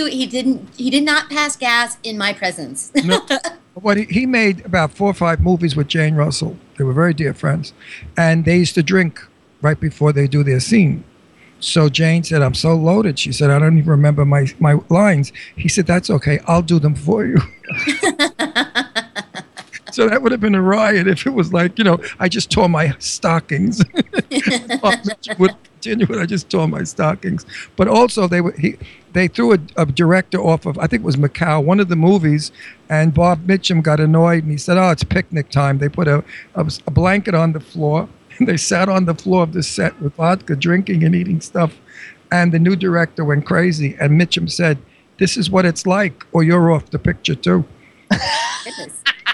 pass gas in my presence. No. What he made about 4 or 5 movies with Jane Russell. They were very dear friends. And they used to drink right before they do their scene. So Jane said, "I'm so loaded." She said, "I don't even remember my lines." He said, "That's okay. I'll do them for you." So that would have been a riot if it was like, I just tore my stockings. Would continue, I just tore my stockings. But also they threw a director off of, I think it was Macau, one of the movies, and Bob Mitchum got annoyed and he said, "Oh, it's picnic time." They put a blanket on the floor. They sat on the floor of the set with vodka, drinking and eating stuff. And the new director went crazy. And Mitchum said, "This is what it's like, or you're off the picture too."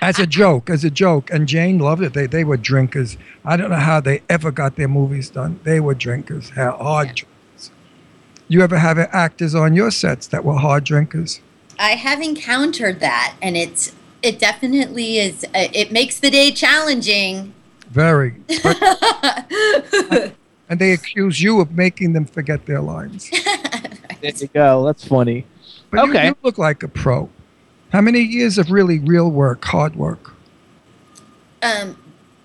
As a joke. And Jane loved it. They were drinkers. I don't know how they ever got their movies done. They were drinkers, hard drinkers. You ever have actors on your sets that were hard drinkers? I have encountered that. And it definitely is. It makes the day challenging. Very. And they accuse you of making them forget their lines. There you go. That's funny. But okay. You look like a pro. How many years of really real work, hard work?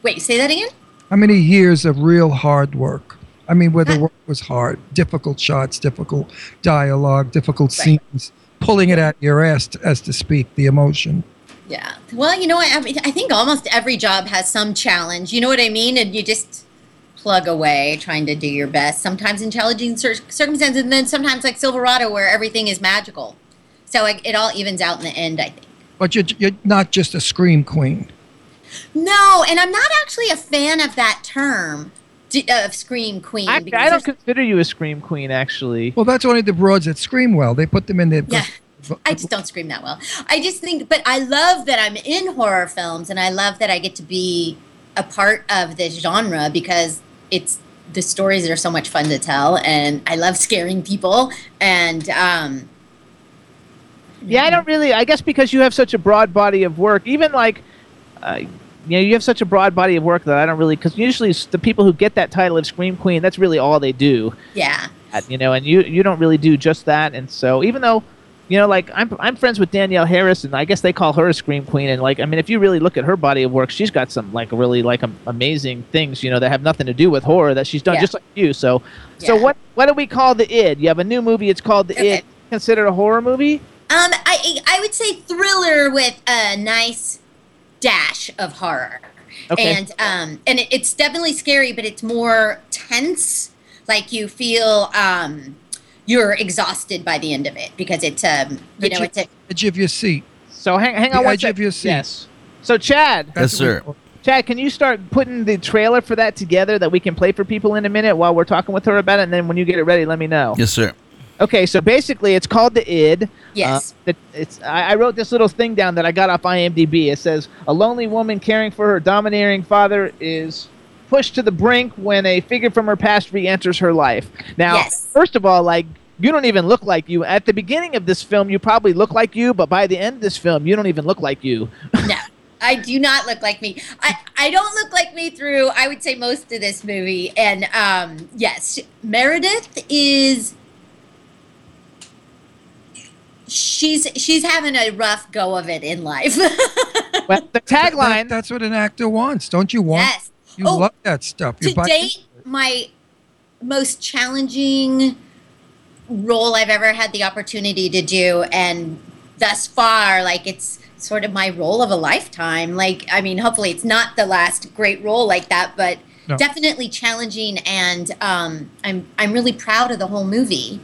Wait, say that again? How many years of real hard work? I mean, where the work was hard, difficult shots, difficult dialogue, difficult scenes, pulling it out your ass, as to speak, the emotion. Yeah. Well, I think almost every job has some challenge. You know what I mean? And you just plug away trying to do your best, sometimes in challenging circumstances, and then sometimes like Silverado where everything is magical. So it all evens out in the end, I think. But you're not just a scream queen. No, and I'm not actually a fan of that term. Scream queen. I don't consider you a scream queen, actually. Well, that's only the broads that scream well. They put them in there. Yeah. I just don't scream that well. I just think, but I love that I'm in horror films, and I love that I get to be a part of this genre because it's the stories are so much fun to tell, and I love scaring people. And yeah, I don't really. I guess because you have such a broad body of work, even like. You have such a broad body of work that I don't really, because usually the people who get that title of Scream Queen, that's really all they do. Yeah. And you don't really do just that, and so even though, like I'm friends with Danielle Harris, and I guess they call her a Scream Queen, and like I mean, if you really look at her body of work, she's got some like really like amazing things, that have nothing to do with horror that she's done just like you. So, so what do we call The Id? You have a new movie. It's called The Id. Considered a horror movie? I would say thriller with a nice dash of horror, and it's definitely scary, but it's more tense. Like you feel you're exhausted by the end of it because it's it's a edge of your seat. So hang on, edge of your seat. Yes. So Chad, yes sir. Chad, can you start putting the trailer for that together that we can play for people in a minute while we're talking with her about it, and then when you get it ready, let me know. Yes sir. Okay, so basically it's called The Id. Yes. I wrote this little thing down that I got off IMDb. It says, a lonely woman caring for her domineering father is pushed to the brink when a figure from her past re-enters her life. Now, First of all, like, you don't even look like you. At the beginning of this film, you probably look like you, but by the end of this film, you don't even look like you. No, I do not look like me. I don't look like me through, I would say, most of this movie. And, Meredith is... She's having a rough go of it in life. Well, the tagline. That's what an actor wants. Don't you want? Yes. You love that stuff. To date, my most challenging role I've ever had the opportunity to do. And thus far, like, it's sort of my role of a lifetime. Like, I mean, hopefully it's not the last great role like that, but definitely challenging. And I'm really proud of the whole movie.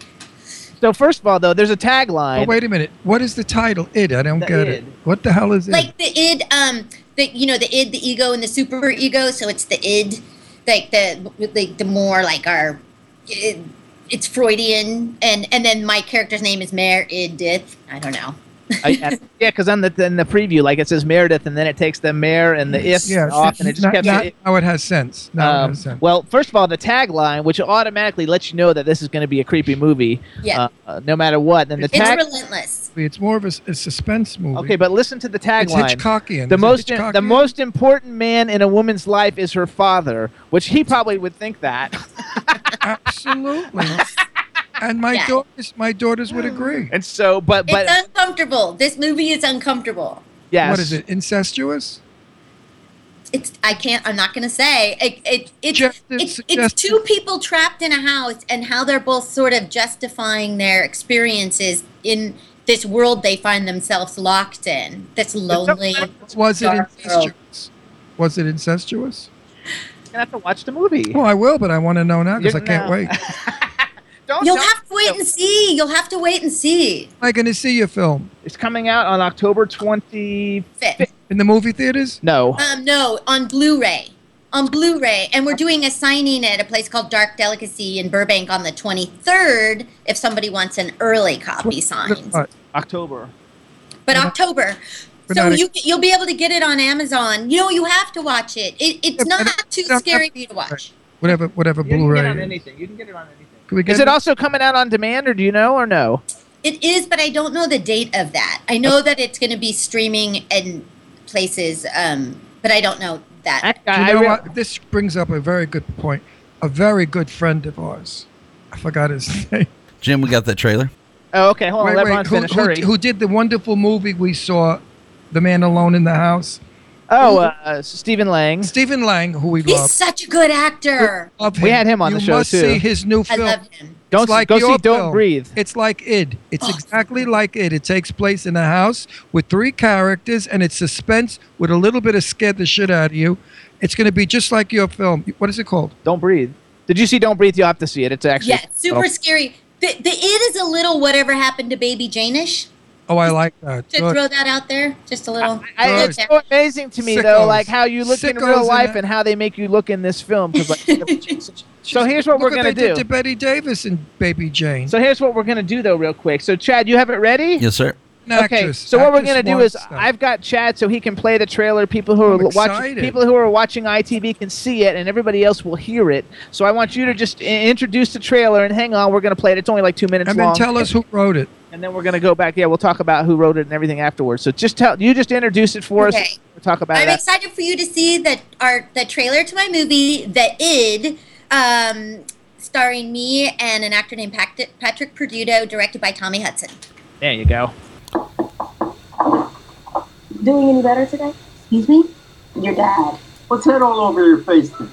So first of all, though, there's a tagline. Oh, wait a minute. What is the title? Id. I don't get it. What the hell is it? Like the id, the id, the ego, and the super ego. So it's the id, like the more like our, it's Freudian, and then my character's name is Meredith. I don't know. Because in the preview, like it says Meredith, and then it takes the mare and the if off, and it just kept it. Now it has sense. Well, first of all, the tagline, which automatically lets you know that this is going to be a creepy movie, no matter what. And it's relentless. It's more of a suspense movie. Okay, but listen to the tagline. It's Hitchcockian. The most important man in a woman's life is her father, which he probably would think that. Absolutely. And my daughters would agree. And so, but it's uncomfortable. This movie is uncomfortable. Yes. What is it? Incestuous? I'm not going to say. It's two people trapped in a house, and how they're both sort of justifying their experiences in this world they find themselves locked in. That's lonely. Was it incestuous? Was it incestuous? You're going to have to watch the movie. Well, I will, but I want to know now because I can't wait. You'll have to wait and see. You'll have to wait and see. Am I going to see your film? It's coming out on October 25th. In the movie theaters? No. No, on Blu-ray. And we're doing a signing at a place called Dark Delicacy in Burbank on the 23rd if somebody wants an early copy signed. October. But October. So you'll be able to get it on Amazon. You have to watch it. It's not too scary for you to watch. Whatever Blu-ray. You can get it on anything. Is it also coming out on demand, or do you know, or no? It is, but I don't know the date of that. I know that it's going to be streaming in places, but I don't know that. This brings up a very good point. A very good friend of ours. I forgot his name. Jim, we got that trailer? Oh, okay. Hold on. Let Ron finish. Who did the wonderful movie we saw, The Man Alone in the House? Oh, Stephen Lang. Stephen Lang, who we love. He's such a good actor. We had him on the show, too. You must see his new film. I love him. Go see Don't Breathe. It's like Id. It's exactly like Id. It takes place in a house with three characters, and it's suspense with a little bit of scared the shit out of you. It's going to be just like your film. What is it called? Don't Breathe. Did you see Don't Breathe? You have to see it. It's actually super scary. The Id is a little whatever happened to Baby Jane-ish. Oh, I like that. To throw that out there, just a little. It's so amazing to me, though, like how you look in real life and how they make you look in this film. So here's what we're going to do. Look what they did to Betty Davis and Baby Jane. So here's what we're going to do, though, real quick. So, Chad, you have it ready? Yes, sir. Okay, so what we're going to do is I've got Chad so he can play the trailer. People who are watching ITV can see it, and everybody else will hear it. So I want you to just introduce the trailer, and hang on, we're going to play it. It's only like 2 minutes long. And then tell us who wrote it. And then we're going to go back. Yeah, we'll talk about who wrote it and everything afterwards. So just introduce it for us. We'll talk about it. I'm excited for you to see the trailer to my movie, The Id, starring me and an actor named Patrick Perduto, directed by Tommy Hudson. There you go. Doing any better today? Excuse me? Your dad. What's that all over your face then?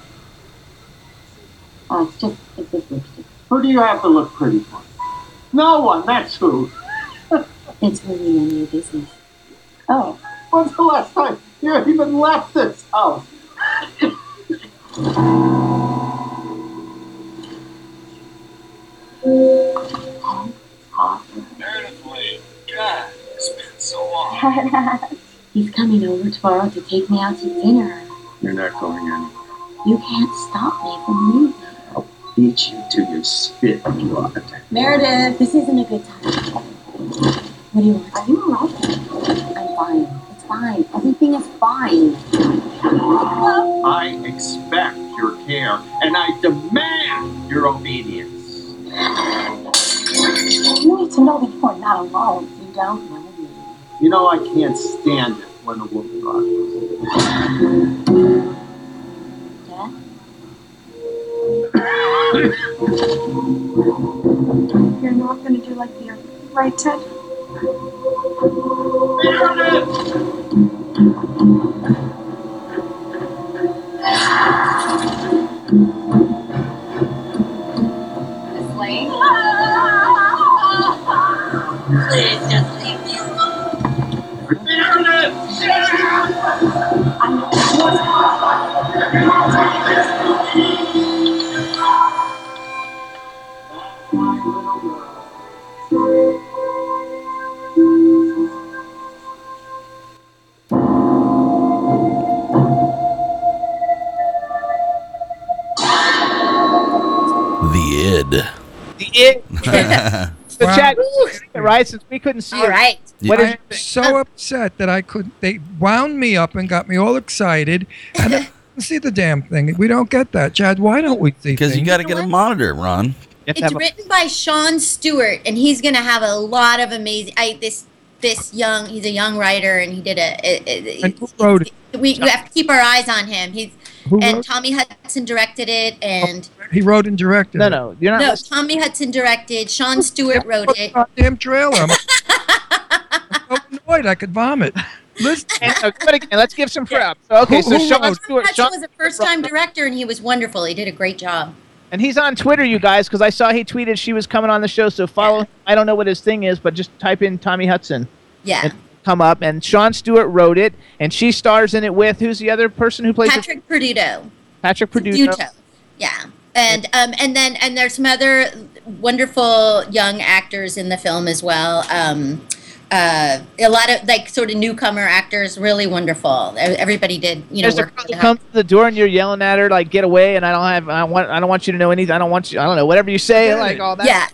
It's just lipstick. Who do you have to look pretty for? No one, that's who. It's really none of your business. Oh. When's the last time you even left this house? Meredith, God, it's been so long. He's coming over tomorrow to take me out to dinner. You're not going in. You can't stop me from leaving. I'll beat you to your spit, rod. Meredith, this isn't a good time. What do you want? Are you all right? I'm fine. It's fine. Everything is fine. I expect your care, and I demand your obedience. You need to know that you are not alone. You don't know me. You know I can't stand it when a woman drives. Yeah? You're not going to do like the other, right, Ted? There it is! Please just leave me alone. The id. So wow. Chad, right? Since we couldn't see it. All right. Yeah. I'm so upset that I couldn't. They wound me up and got me all excited. And I couldn't see the damn thing. We don't get that. Chad, why don't we see? Because you got to get a monitor, Ron. It's written by Sean Stewart, and he's going to have a lot of amazing. He's a young writer, and he did who wrote it? We have to keep our eyes on him. Tommy Hudson directed it, and he wrote and directed. No, you're not. No, Tommy Hudson directed. Sean Stewart wrote it. Goddamn trailer! I'm so annoyed I could vomit. Let's give some props. Okay, Sean Stewart was a first-time director, and he was wonderful. He did a great job. And he's on Twitter, you guys, because I saw he tweeted she was coming on the show, so follow him. I don't know what his thing is, but just type in Tommy Hudson. Yeah. And come up. And Sean Stewart wrote it, and she stars in it with, who's the other person who plays it? Patrick Perduto. Yeah. And there's some other wonderful young actors in the film as well. A lot of sort of newcomer actors, really wonderful. Everybody did, comes to the door and you're yelling at her like, "Get away!" And I don't want you to know anything. I don't know whatever you say, like all that. Yeah,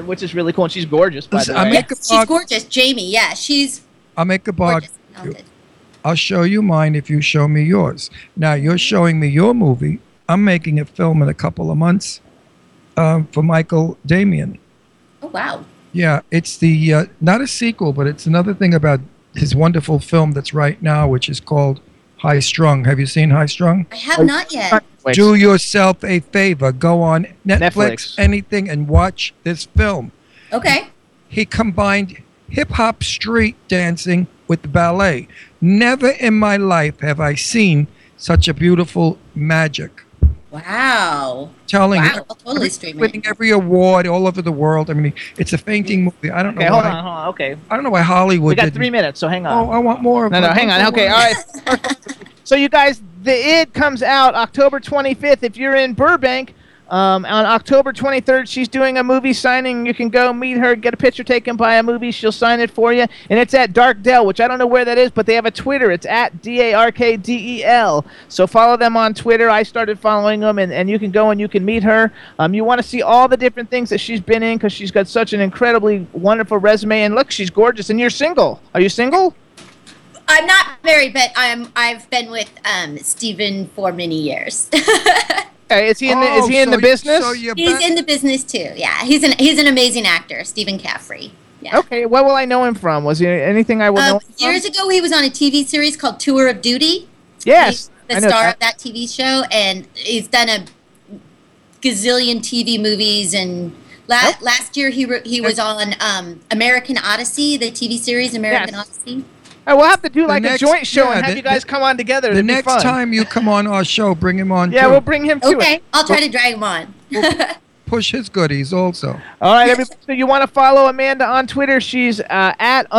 which is really cool. And she's gorgeous, by the way. She's gorgeous, Jamie. Yeah, I'll make a bargain. I'll show you mine if you show me yours. Now you're showing me your movie. I'm making a film in a couple of months for Michael Damian. Oh wow. Yeah, it's the not a sequel, but it's another thing about his wonderful film that's right now, which is called High Strung. Have you seen High Strung? I have not yet. Do yourself a favor. Go on Netflix. Anything, and watch this film. Okay. He combined hip-hop street dancing with the ballet. Never in my life have I seen such a beautiful magic. Wow. Totally streaming. Winning every award all over the world. I mean, it's a fainting movie. I don't know why. Hold on. Okay. I don't know why Hollywood we got didn't. 3 minutes, so hang on. Oh, I want more. No, hang on. Okay, all right. So, you guys, The Id comes out October 25th. If you're in Burbank, On October 23rd, she's doing a movie signing. You can go meet her, get a picture taken by a movie. She'll sign it for you. And it's at Darkdale, which I don't know where that is, but they have a Twitter. It's at DARKDEL. So follow them on Twitter. I started following them, and you can go and you can meet her. You want to see all the different things that she's been in because she's got such an incredibly wonderful resume. And look, she's gorgeous. And you're single. Are you single? I'm not married, but I've been with Stephen for many years. Is he in the business? He's in the business too. Yeah, he's an amazing actor, Stephen Caffrey. Yeah. Okay, where will I know him from? Was there anything I would know him from? Years ago, he was on a TV series called Tour of Duty. Yes, he's the star of that TV show, and he's done a gazillion TV movies. And last year, he was on American Odyssey, the TV series American Odyssey. All right, we'll have to do a joint show and have you guys come on together. It'll be fun. Time you come on our show, bring him on. Yeah, we'll bring him to it. Okay, I'll try to drag him on. Push his goodies also. All right, everybody. So you want to follow Amanda on Twitter. She's @ Amanda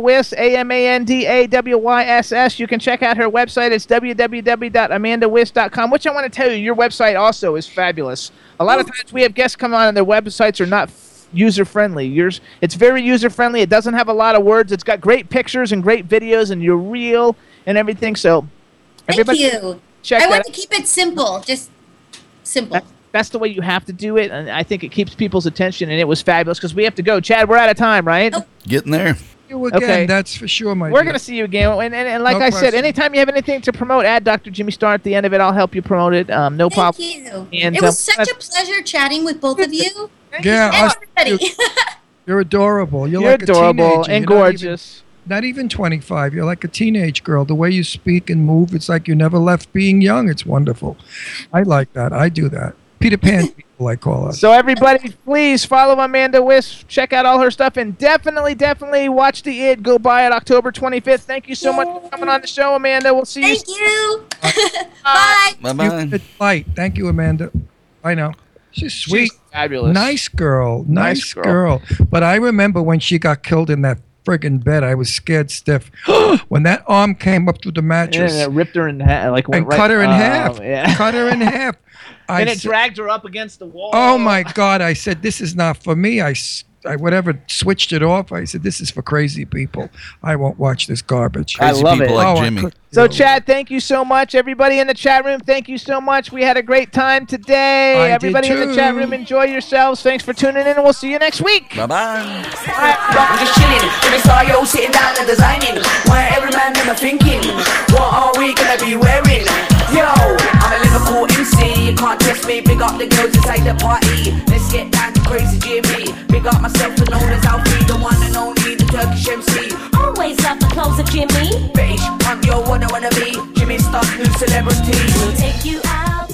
Wyss, AMANDAWYSS. You can check out her website. It's www.amandawyss.com, which I want to tell you, your website also is fabulous. A lot of times we have guests come on and their websites are not user-friendly. Yours, it's very user-friendly. It doesn't have a lot of words. It's got great pictures and great videos, and you're real and everything. So, everybody, thank you. I want to keep it simple, just simple. That's the way you have to do it, and I think it keeps people's attention. And it was fabulous because we have to go. Chad, we're out of time, right? Nope. Getting there. You again, okay. That's for sure, my dear. We're going to see you again. And like I said, anytime you have anything to promote, add Dr. Jimmy Star at the end of it. I'll help you promote it. No problem. Thank you. And, it was such a pleasure chatting with both of you. Yeah, you're adorable. You're like adorable and you're gorgeous. Not even 25. You're like a teenage girl. The way you speak and move, it's like you never left being young. It's wonderful. I like that. I do that. Peter Pan people, I call us. So everybody, please follow Amanda Wyss. Check out all her stuff. And definitely watch The Id. Go buy it October 25th. Thank you so much for coming on the show, Amanda. We'll see you. Thank you. Bye. Bye-bye. Thank you, Amanda. Bye now. She's sweet. She's fabulous. Nice girl. But I remember when she got killed in that friggin' bed, I was scared stiff. When that arm came up through the mattress. Yeah, it ripped her in half. Cut her in half. Yeah. Cut her in half. It dragged her up against the wall. Oh, my God. I said, this is not for me. I switched it off. I said, this is for crazy people. I won't watch this garbage. I love it. Like Jimmy. So, Chad, thank you so much. Everybody in the chat room, thank you so much. We had a great time today. Everybody in the chat room, enjoy yourselves. Thanks for tuning in, and we'll see you next week. Bye-bye. I'm just chilling. When I saw you sitting down and designing, why every man never thinking, what are we going to be wearing? Yo, I'm a Liverpool MC. You can't test me. Big up the girls inside the party. Let's get down to crazy Jimmy. Big up myself and known as Alfie, the one and only, the Turkish MC. Always love the clothes of Jimmy. British, I'm your one I wanna be. Jimmy Star, new celebrity. We'll take you out.